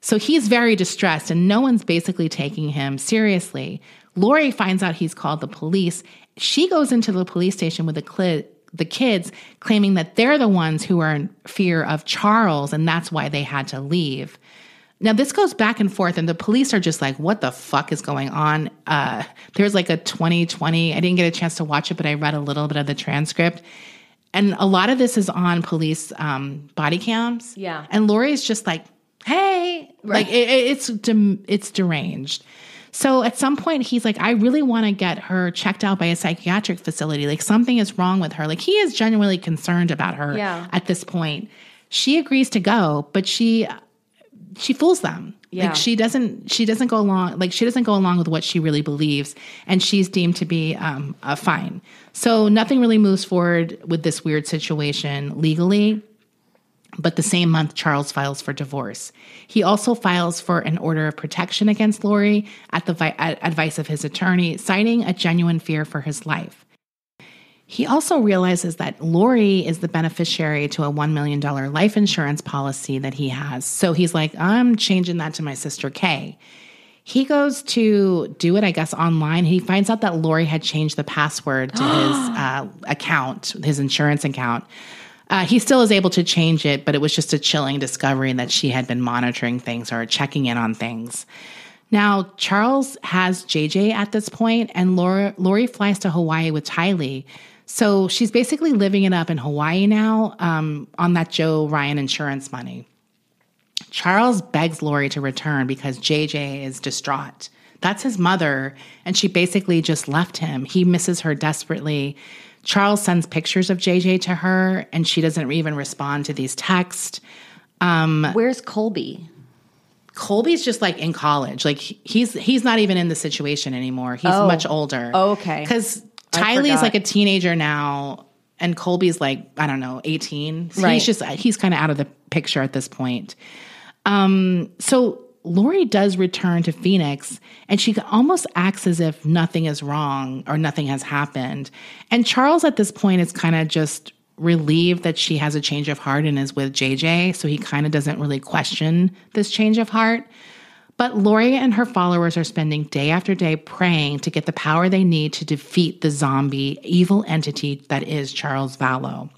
So he's very distressed, and no one's basically taking him seriously. Lori finds out he's called the police. She goes into the police station with the kids, claiming that they're the ones who are in fear of Charles, and that's why they had to leave. Now, this goes back and forth, and the police are just like, what the fuck is going on? There's a 2020. I didn't get a chance to watch it, but I read a little bit of the transcript. And a lot of this is on police body cams. Yeah. And Lori's just like, hey. Right. It's deranged. So at some point, he's like, I really want to get her checked out by a psychiatric facility. Something is wrong with her. He is genuinely concerned about her at this point. She agrees to go, but she fools them. Yeah. She doesn't go along. She doesn't go along with what she really believes, and she's deemed to be fine. So nothing really moves forward with this weird situation legally. But the same month, Charles files for divorce. He also files for an order of protection against Lori at the advice of his attorney, citing a genuine fear for his life. He also realizes that Lori is the beneficiary to a $1 million life insurance policy that he has. So he's like, I'm changing that to my sister Kay. He goes to do it, I guess, online. He finds out that Lori had changed the password to his account, his insurance account. He still is able to change it, but it was just a chilling discovery that she had been monitoring things or checking in on things. Now, Charles has JJ at this point, and Lori flies to Hawaii with Tylee. So she's basically living it up in Hawaii now on that Joe Ryan insurance money. Charles begs Lori to return because JJ is distraught. That's his mother, and she basically just left him. He misses her desperately. Charles sends pictures of JJ to her, and she doesn't even respond to these texts. Where's Colby? Colby's just in college. He's not even in the situation anymore. He's much older. Oh, okay. Because Tylee's a teenager now, and Colby's 18. So right. He's kind of out of the picture at this point. So Lori does return to Phoenix, and she almost acts as if nothing is wrong or nothing has happened. And Charles at this point is kind of just relieved that she has a change of heart and is with JJ, so he kind of doesn't really question this change of heart. But Lori and her followers are spending day after day praying to get the power they need to defeat the zombie, evil entity that is Charles Vallow.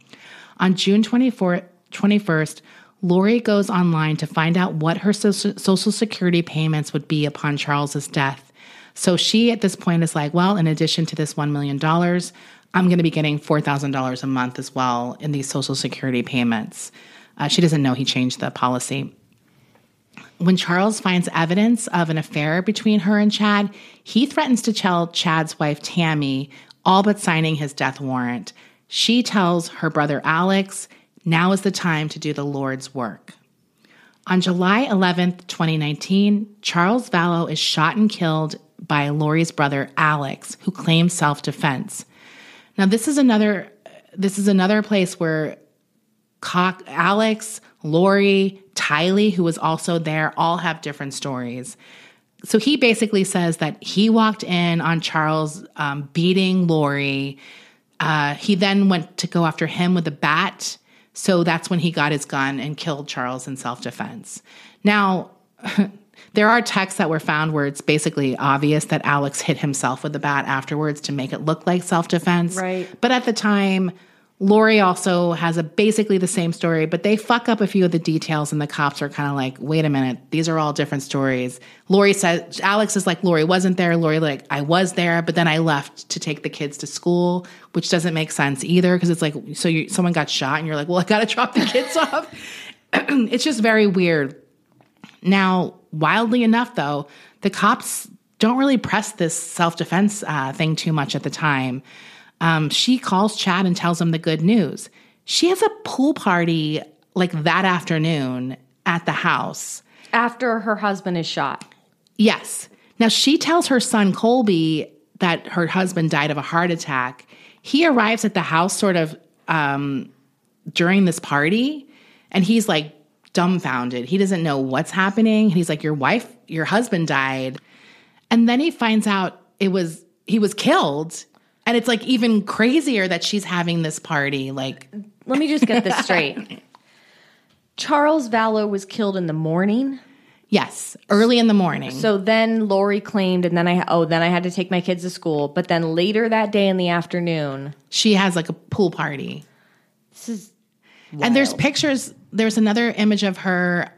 On June 21st, Lori goes online to find out what her Social Security payments would be upon Charles's death. So she, at this point, is like, well, in addition to this $1 million, I'm going to be getting $4,000 a month as well in these Social Security payments. She doesn't know he changed the policy. When Charles finds evidence of an affair between her and Chad, he threatens to tell Chad's wife, Tammy, all but signing his death warrant. She tells her brother, Alex, now is the time to do the Lord's work. On July 11th, 2019, Charles Vallow is shot and killed by Lori's brother, Alex, who claims self-defense. Now, this is another place where Alex, Lori, Tylee, who was also there, all have different stories. So he basically says that he walked in on Charles beating Lori. He then went to go after him with a bat. So that's when he got his gun and killed Charles in self-defense. Now, there are texts that were found where it's basically obvious that Alex hit himself with the bat afterwards to make it look like self-defense. Right. But at the time, Lori also has basically the same story, but they fuck up a few of the details, and the cops are kind of like, wait a minute, these are all different stories. Lori says, Alex is like, Lori wasn't there. Lori like, I was there, but then I left to take the kids to school, which doesn't make sense either, because it's like, so someone got shot, and you're like, well, I got to drop the kids off. It's just very weird. Now, wildly enough, though, the cops don't really press this self-defense thing too much at the time. She calls Chad and tells him the good news. She has a pool party like that afternoon at the house. After her husband is shot. Yes. Now, she tells her son, Colby, that her husband died of a heart attack. He arrives at the house sort of during this party, and he's like dumbfounded. He doesn't know what's happening. He's like, your husband died. And then he finds out he was killed. And it's, like, even crazier that she's having this party, like... Let me just get this straight. Charles Vallow was killed in the morning? Yes, early in the morning. So then Lori claimed, and then I had to take my kids to school. But then later that day in the afternoon... She has, like, a pool party. This is wild. And there's pictures. There's another image of her...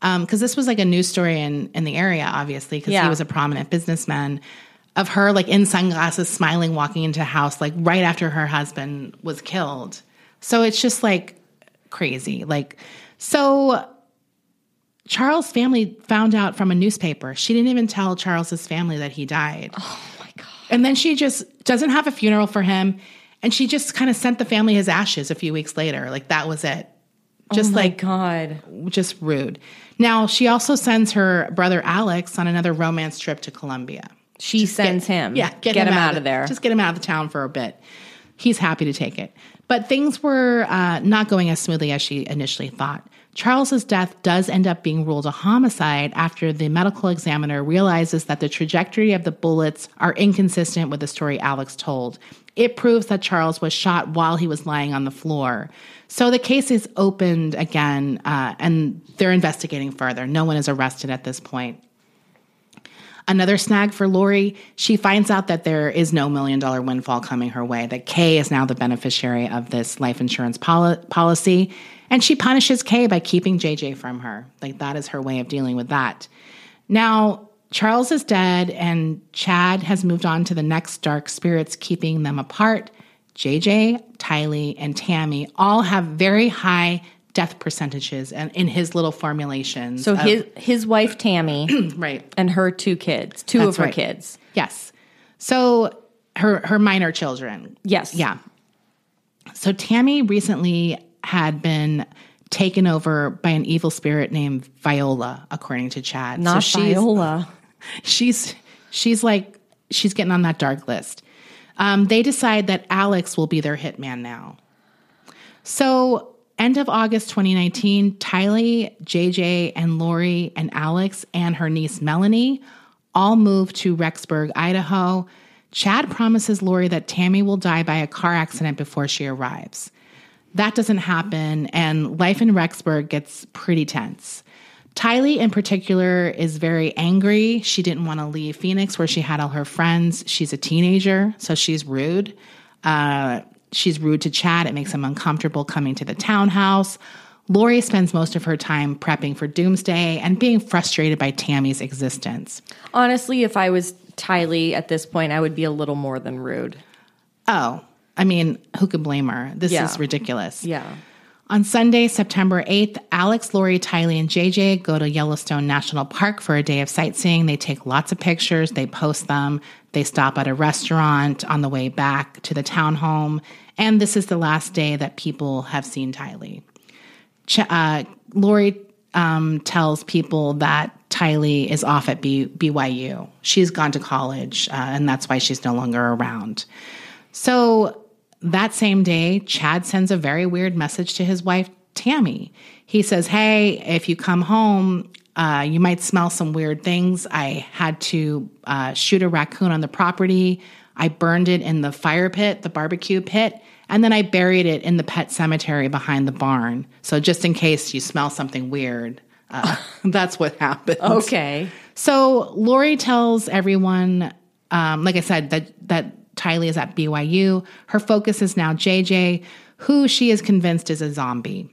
because this was, like, a news story in the area, obviously, because he was a prominent businessman... Of her, like, in sunglasses, smiling, walking into the house, like, right after her husband was killed. So it's just, like, crazy. Like, so Charles' family found out from a newspaper. She didn't even tell Charles's family that he died. Oh, my God. And then she just doesn't have a funeral for him, and she just kind of sent the family his ashes a few weeks later. Like, that was it. Just, oh my God. Just rude. Now, she also sends her brother Alex on another romance trip to Colombia. She sends him. Yeah, get him out of there. Just get him out of the town for a bit. He's happy to take it. But things were not going as smoothly as she initially thought. Charles's death does end up being ruled a homicide after the medical examiner realizes that the trajectory of the bullets are inconsistent with the story Alex told. It proves that Charles was shot while he was lying on the floor. So the case is opened again, and they're investigating further. No one is arrested at this point. Another snag for Lori, she finds out that there is no $1 million windfall coming her way, that Kay is now the beneficiary of this life insurance policy, and she punishes Kay by keeping JJ from her. Like, that is her way of dealing with that. Now, Charles is dead, and Chad has moved on to the next dark spirits, keeping them apart. JJ, Tylee, and Tammy all have very high death percentages and in his little formulations. So his wife, Tammy, right, and her two kids, kids. Yes. So her minor children. Yes. Yeah. So Tammy recently had been taken over by an evil spirit named Viola, according to Chad. Not so Viola. She's getting on that dark list. They decide that Alex will be their hitman now. So... End of August 2019, Tylee, JJ, and Lori, and Alex, and her niece Melanie all move to Rexburg, Idaho. Chad promises Lori that Tammy will die by a car accident before she arrives. That doesn't happen, and life in Rexburg gets pretty tense. Tylee, in particular, is very angry. She didn't want to leave Phoenix, where she had all her friends. She's a teenager, so she's rude. She's rude to Chad. It makes him uncomfortable coming to the townhouse. Lori spends most of her time prepping for doomsday and being frustrated by Tammy's existence. Honestly, if I was Tylee at this point, I would be a little more than rude. Oh, I mean, who could blame her? This is ridiculous. Yeah. On Sunday, September 8th, Alex, Lori, Tylee, and JJ go to Yellowstone National Park for a day of sightseeing. They take lots of pictures. They post them. They stop at a restaurant on the way back to the townhome. And this is the last day that people have seen Tylee. Lori tells people that Tylee is off at BYU. She's gone to college, and that's why she's no longer around. So that same day, Chad sends a very weird message to his wife, Tammy. He says, hey, if you come home, you might smell some weird things. I had to shoot a raccoon on the property. I burned it in the fire pit, the barbecue pit, and then I buried it in the pet cemetery behind the barn. So just in case you smell something weird, that's what happened. Okay. So Lori tells everyone, like I said, that Tylee is at BYU. Her focus is now JJ, who she is convinced is a zombie.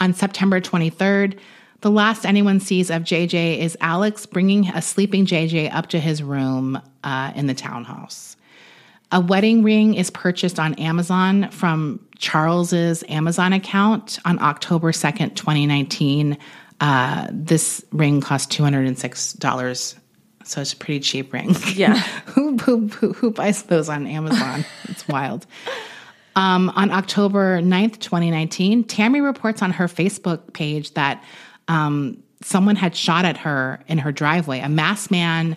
On September 23rd, the last anyone sees of JJ is Alex bringing a sleeping JJ up to his room in the townhouse. A wedding ring is purchased on Amazon from Charles's Amazon account on October 2nd, 2019. This ring cost $206. So it's a pretty cheap ring. Yeah. Who buys those on Amazon? It's wild. On October 9th, 2019, Tammy reports on her Facebook page that someone had shot at her in her driveway. A masked man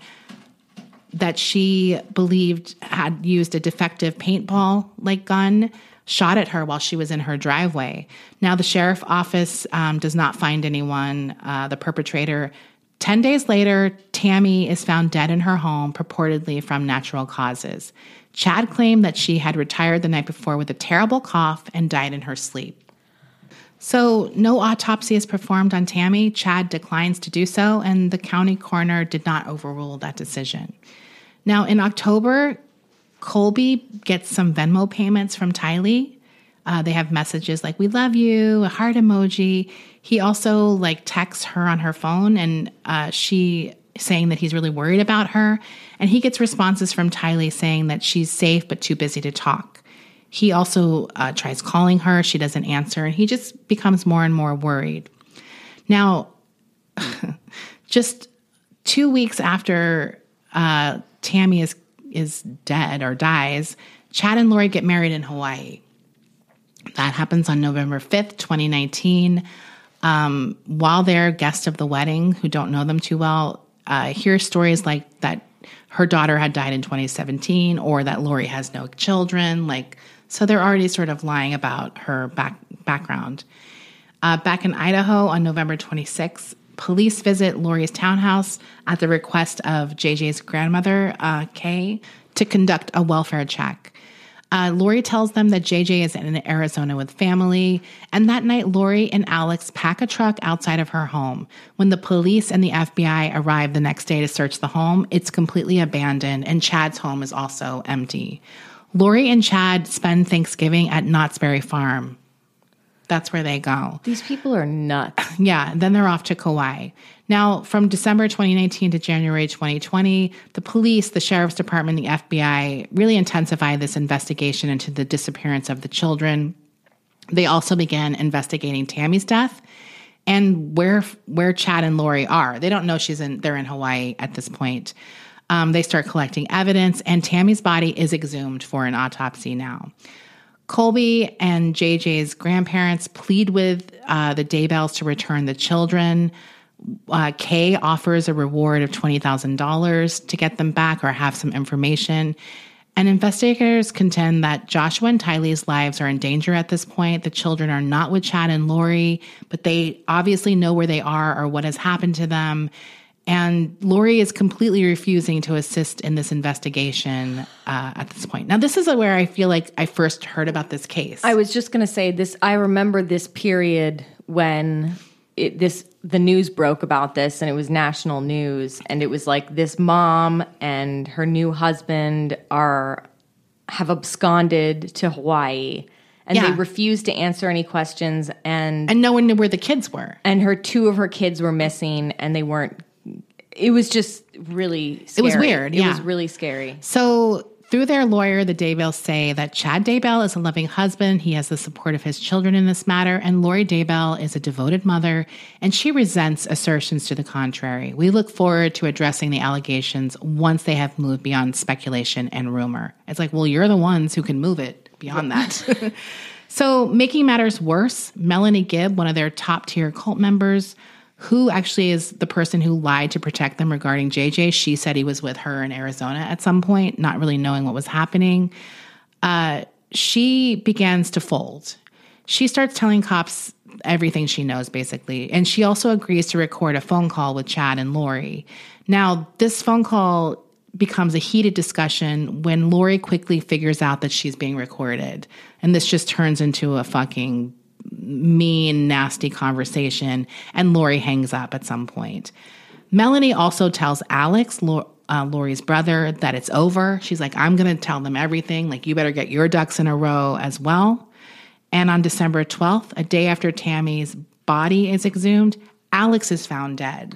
that she believed had used a defective paintball-like gun shot at her while she was in her driveway. Now the sheriff's office does not find anyone. The perpetrator... 10 days later, Tammy is found dead in her home, purportedly from natural causes. Chad claimed that she had retired the night before with a terrible cough and died in her sleep. So no autopsy is performed on Tammy. Chad declines to do so, and the county coroner did not overrule that decision. Now, in October, Colby gets some Venmo payments from Tylee. They have messages like, we love you, a heart emoji. He also texts her on her phone, and she saying that he's really worried about her. And he gets responses from Tylee saying that she's safe but too busy to talk. He also tries calling her. She doesn't answer, and he just becomes more and more worried. Now, just 2 weeks after Tammy is dead or dies, Chad and Lori get married in Hawaii. That happens on November 5th, 2019. While they're guests of the wedding, who don't know them too well, hear stories like that her daughter had died in 2017 or that Lori has no children. So they're already sort of lying about her background. Back in Idaho on November 26th, police visit Lori's townhouse at the request of JJ's grandmother, Kay, to conduct a welfare check. Lori tells them that JJ is in Arizona with family, and that night Lori and Alex pack a truck outside of her home. When the police and the FBI arrive the next day to search the home, it's completely abandoned, and Chad's home is also empty. Lori and Chad spend Thanksgiving at Knott's Berry Farm. That's where they go. These people are nuts. Yeah, then they're off to Kauai. Now, from December 2019 to January 2020, the police, the sheriff's department, the FBI really intensify this investigation into the disappearance of the children. They also began investigating Tammy's death and where Chad and Lori are. They don't know they're in Hawaii at this point. They start collecting evidence, and Tammy's body is exhumed for an autopsy now. Colby and JJ's grandparents plead with the Daybells to return the children. Kay offers a reward of $20,000 to get them back or have some information. And investigators contend that Joshua and Tylee's lives are in danger at this point. The children are not with Chad and Lori, but they obviously know where they are or what has happened to them. And Lori is completely refusing to assist in this investigation at this point. Now, this is where I feel like I first heard about this case. I was just going to say this. I remember this period when the news broke about this, and it was national news. And it was like this mom and her new husband have absconded to Hawaii. And yeah. They refused to answer any questions. And no one knew where the kids were. And two of her kids were missing, and they weren't. It was just really scary. It was weird, yeah. It was really scary. So through their lawyer, the Daybells say that Chad Daybell is a loving husband. He has the support of his children in this matter. And Lori Daybell is a devoted mother, and she resents assertions to the contrary. We look forward to addressing the allegations once they have moved beyond speculation and rumor. It's like, well, you're the ones who can move it beyond that. So making matters worse, Melanie Gibb, one of their top-tier cult members, who actually is the person who lied to protect them regarding JJ. She said he was with her in Arizona at some point, not really knowing what was happening. She begins to fold. She starts telling cops everything she knows, basically. And she also agrees to record a phone call with Chad and Lori. Now, this phone call becomes a heated discussion when Lori quickly figures out that she's being recorded. And this just turns into a fucking mean, nasty conversation, and Lori hangs up at some point. Melanie also tells Alex, Lori's brother, that it's over. She's like, I'm going to tell them everything. Like, you better get your ducks in a row as well. And on December 12th, a day after Tammy's body is exhumed, Alex is found dead.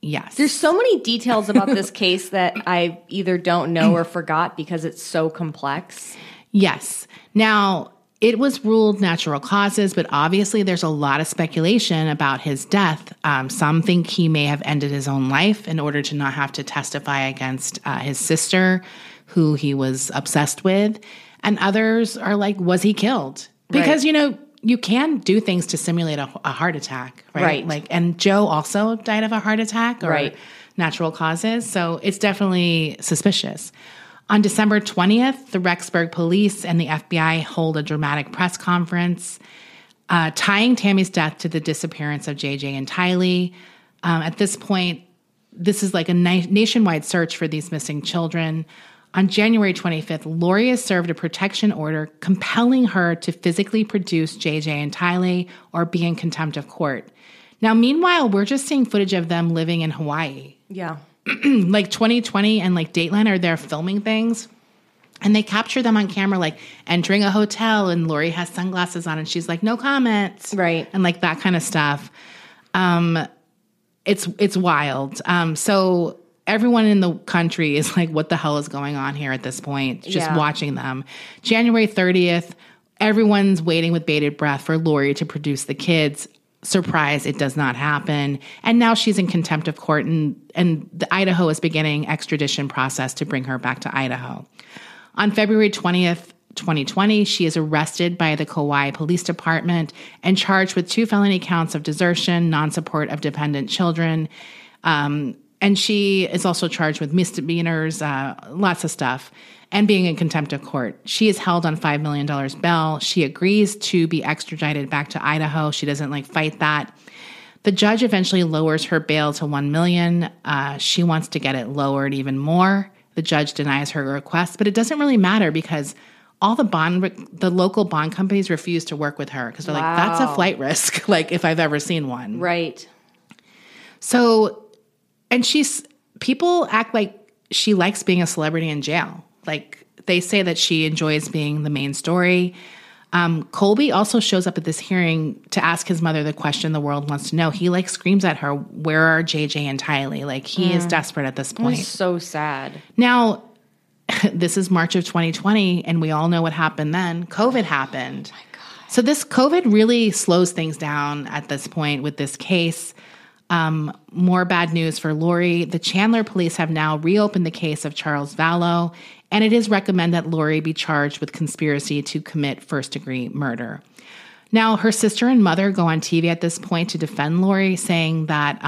Yes. There's so many details about this case that I either don't know or forgot because it's so complex. Yes. Now, it was ruled natural causes, but obviously there's a lot of speculation about his death. Some think he may have ended his own life in order to not have to testify against his sister, who he was obsessed with. And others are like, was he killed? Because, right. You know, you can do things to simulate a heart attack, right? Right. Like, and Joe also died of a heart attack or right. Natural causes. So it's definitely suspicious. On December 20th, the Rexburg police and the FBI hold a dramatic press conference tying Tammy's death to the disappearance of JJ and Tylee. At this point, this is like a nationwide search for these missing children. On January 25th, Lori is served a protection order compelling her to physically produce JJ and Tylee or be in contempt of court. Now, meanwhile, we're just seeing footage of them living in Hawaii. Yeah. Like 2020 and like Dateline are there filming things, and they capture them on camera, like entering a hotel, and Lori has sunglasses on and she's like, no comments. Right. And like that kind of stuff. It's wild. So everyone in the country is like, what the hell is going on here at this point? Just watching them. January 30th, everyone's waiting with bated breath for Lori to produce the kids. Surprise, it does not happen. And now she's in contempt of court, and the Idaho is beginning extradition process to bring her back to Idaho. On February 20th, 2020, she is arrested by the Kauai Police Department and charged with 2 felony counts of desertion, non-support of dependent children. And she is also charged with misdemeanors, lots of stuff, and being in contempt of court. She is held on $5 million bail. She agrees to be extradited back to Idaho. She doesn't fight that. The judge eventually lowers her bail to $1 million. She wants to get it lowered even more. The judge denies her request, but it doesn't really matter because all the local bond companies refuse to work with her because they're like, that's a flight risk, if I've ever seen one. Right. So... And people act like she likes being a celebrity in jail. Like, they say that she enjoys being the main story. Colby also shows up at this hearing to ask his mother the question the world wants to know. He, screams at her, where are JJ and Tylee? He is desperate at this point. It's so sad. Now, this is March of 2020, and we all know what happened then. COVID happened. Oh, my God. So this COVID really slows things down at this point with this case. More bad news for Lori. The Chandler police have now reopened the case of Charles Vallow, and it is recommended that Lori be charged with conspiracy to commit first-degree murder. Now, her sister and mother go on TV at this point to defend Lori, saying that,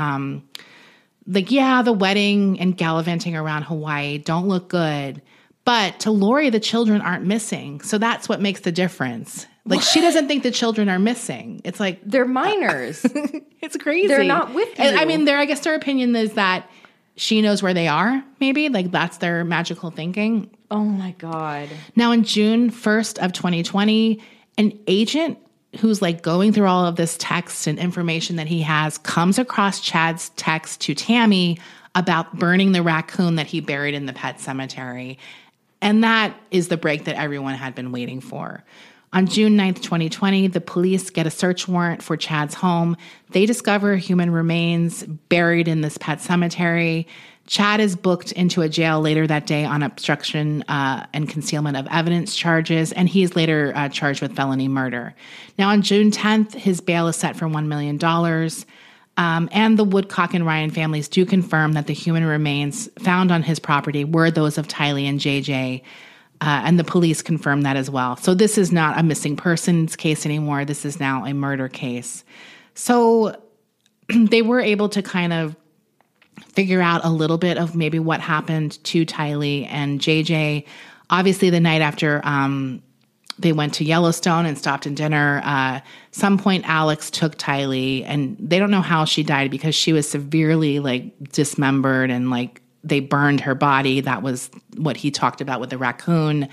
the wedding and gallivanting around Hawaii don't look good. But to Lori, the children aren't missing. So that's what makes the difference. Like, she doesn't think the children are missing. It's like... They're minors. It's crazy. They're not with you. And, I mean, I guess their opinion is that she knows where they are, maybe. Like, that's their magical thinking. Oh, my God. Now, on June 1st of 2020, an agent who's, like, going through all of this text and information that he has comes across Chad's text to Tammy about burning the raccoon that he buried in the pet cemetery. And that is the break that everyone had been waiting for. On June 9th, 2020, the police get a search warrant for Chad's home. They discover human remains buried in this pet cemetery. Chad is booked into a jail later that day on obstruction and concealment of evidence charges, and he is later charged with felony murder. Now, on June 10th, his bail is set for $1 million. And the Woodcock and Ryan families do confirm that the human remains found on his property were those of Tylee and JJ. And the police confirmed that as well. So this is not a missing persons case anymore. This is now a murder case. So they were able to kind of figure out a little bit of maybe what happened to Tylee and JJ. Obviously, the night after they went to Yellowstone and stopped in dinner, some point Alex took Tylee, and they don't know how she died because she was severely, like, dismembered and, like, they burned her body. That was what he talked about with the raccoon.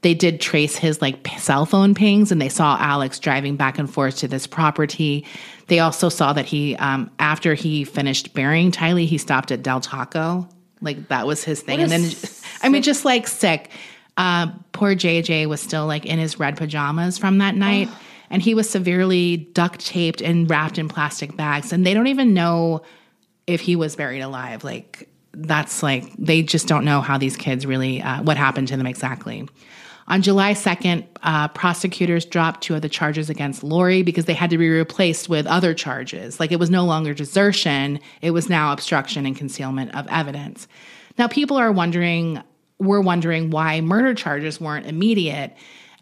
They did trace his, like, cell phone pings, and they saw Alex driving back and forth to this property. They also saw that he, after he finished burying Tylee, he stopped at Del Taco. Like, that was his thing. What, and then, I mean, just, like, sick. Poor JJ was still, like, in his red pajamas from that night, and he was severely duct taped and wrapped in plastic bags. And they don't even know if he was buried alive. Like, that's like, they just don't know how these kids really, what happened to them exactly. On July 2nd, prosecutors dropped two of the charges against Lori because they had to be replaced with other charges. Like, it was no longer desertion. It was now obstruction and concealment of evidence. Now, people are wondering, were wondering why murder charges weren't immediate.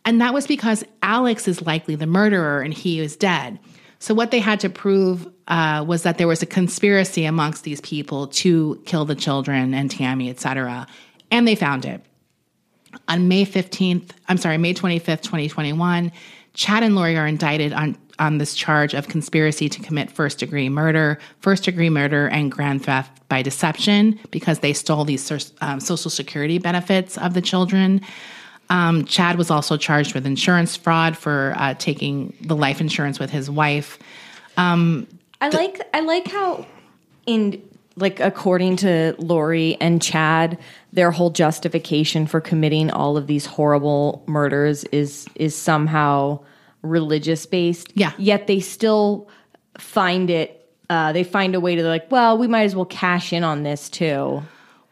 And that was because Alex is likely the murderer and he is dead. So what they had to prove was that there was a conspiracy amongst these people to kill the children and Tammy, et cetera. And they found it. On May 25th, 2021, Chad and Lori are indicted on this charge of conspiracy to commit first-degree murder, and grand theft by deception because they stole these Social Security benefits of the children. Chad was also charged with insurance fraud for taking the life insurance with his wife. I like how according to Lori and Chad, their whole justification for committing all of these horrible murders is somehow religious based. Yeah. Yet they still find it. They find a way to, like, well, we might as well cash in on this too.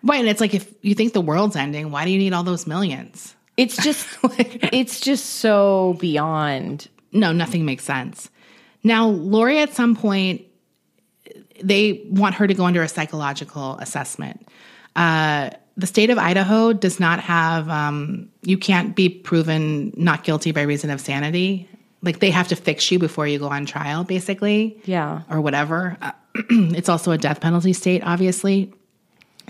Right, and it's like, if you think the world's ending, why do you need all those millions? It's just it's just so beyond. No, nothing makes sense. Now, Lori, at some point, they want her to go under a psychological assessment. The state of Idaho does not have, you can't be proven not guilty by reason of sanity. Like, they have to fix you before you go on trial, basically. Yeah. Or whatever. It's also a death penalty state, obviously.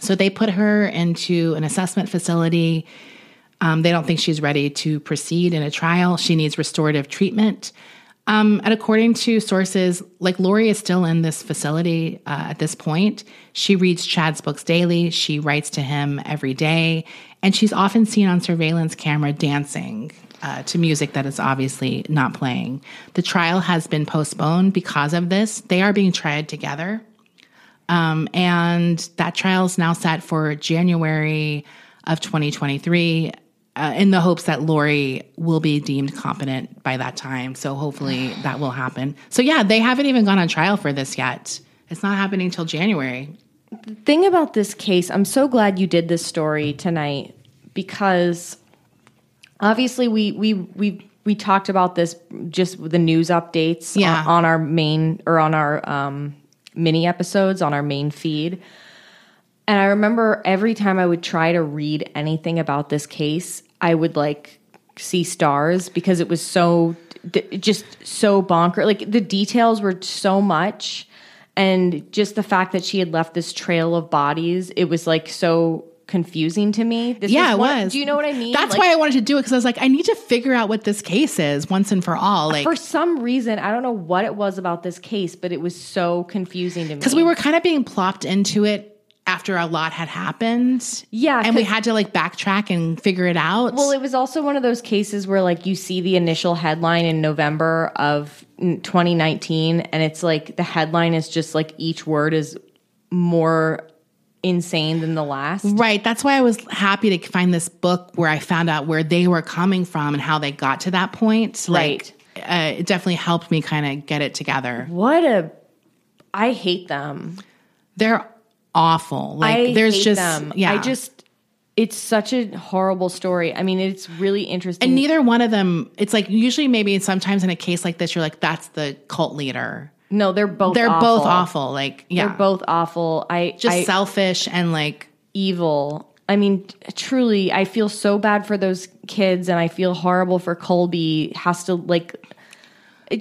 So they put her into an assessment facility. They don't think she's ready to proceed in a trial. She needs restorative treatment. And according to sources, like, Lori is still in this facility at this point. She reads Chad's books daily. She writes to him every day. And she's often seen on surveillance camera dancing to music that is obviously not playing. The trial has been postponed because of this. They are being tried together. And that trial is now set for January of 2023, in the hopes that Lori will be deemed competent by that time. So hopefully that will happen. So yeah, they haven't even gone on trial for this yet. It's not happening till January. The thing about this case, I'm so glad you did this story tonight, because obviously we talked about this, just with the news updates on our main, or on our mini episodes on our main feed. And I remember every time I would try to read anything about this case, I would, like, see stars because it was so, just so bonkers. Like, the details were so much. And just the fact that she had left this trail of bodies, it was, like, so confusing to me. This was. Do you know what I mean? That's why I wanted to do it, because I was like, I need to figure out what this case is once and for all. Like, for some reason, I don't know what it was about this case, but it was so confusing to me. Because we were kind of being plopped into it after a lot had happened. Yeah. And we had to like backtrack and figure it out. Well, it was also one of those cases where like you see the initial headline in November of 2019, and it's like the headline is just like each word is more insane than the last. Right. That's why I was happy to find this book where I found out where they were coming from and how they got to that point. Right. Like, it definitely helped me kind of get it together. I hate them. They're awful. Yeah. It's such a horrible story. I mean, it's really interesting. And neither one of them, it's like usually maybe sometimes in a case like this, you're like, that's the cult leader. No, they're both awful. Like, yeah. They're both awful. Just selfish and like evil. I mean, truly, I feel so bad for those kids, and I feel horrible for Colby. It's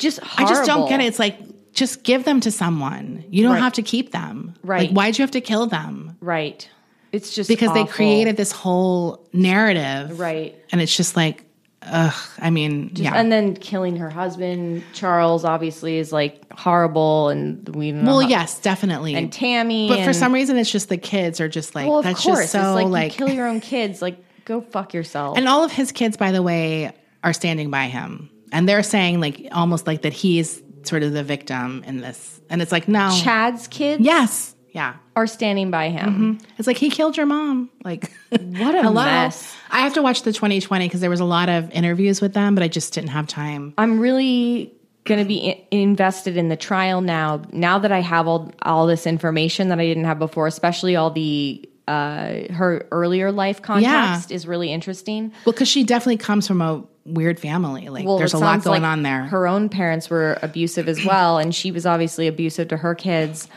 just horrible. I just don't get it. It's like, just give them to someone. You don't have to keep them. Right. Like, why'd you have to kill them? Right. It's just because awful. They created this whole narrative. Right. And it's just like, ugh, I mean, yeah. And then killing her husband, Charles, obviously, is like horrible. And we don't know. Well, yes, definitely. And Tammy. But for some reason, it's just the kids are just like, well, that's just so it's like, you kill your own kids. Like, go fuck yourself. And all of his kids, by the way, are standing by him. And they're saying like, almost like that he's sort of the victim in this. And it's like, no. Chad's kids? Yes. Yeah. Are standing by him. Mm-hmm. It's like, he killed your mom. Like, what a mess. I have to watch the 2020 because there was a lot of interviews with them, but I just didn't have time. I'm really going to be invested in the trial now. Now that I have all this information that I didn't have before, especially all the her earlier life context is really interesting. Well, because she definitely comes from a weird family. Like, there's a lot going on there. Her own parents were abusive as well, and she was obviously abusive to her kids.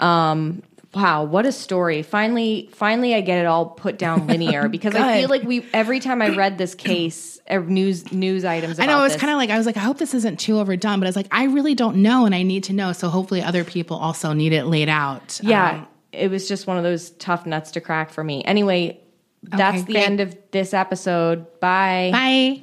Wow, what a story. Finally I get it all put down linear, because I feel like every time I read this case, news items about this. I know, it was kind of like, I was like, I hope this isn't too overdone, but I was like, I really don't know, and I need to know, so hopefully other people also need it laid out. Yeah, it was just one of those tough nuts to crack for me. Anyway, that's the end of this episode. Bye. Bye.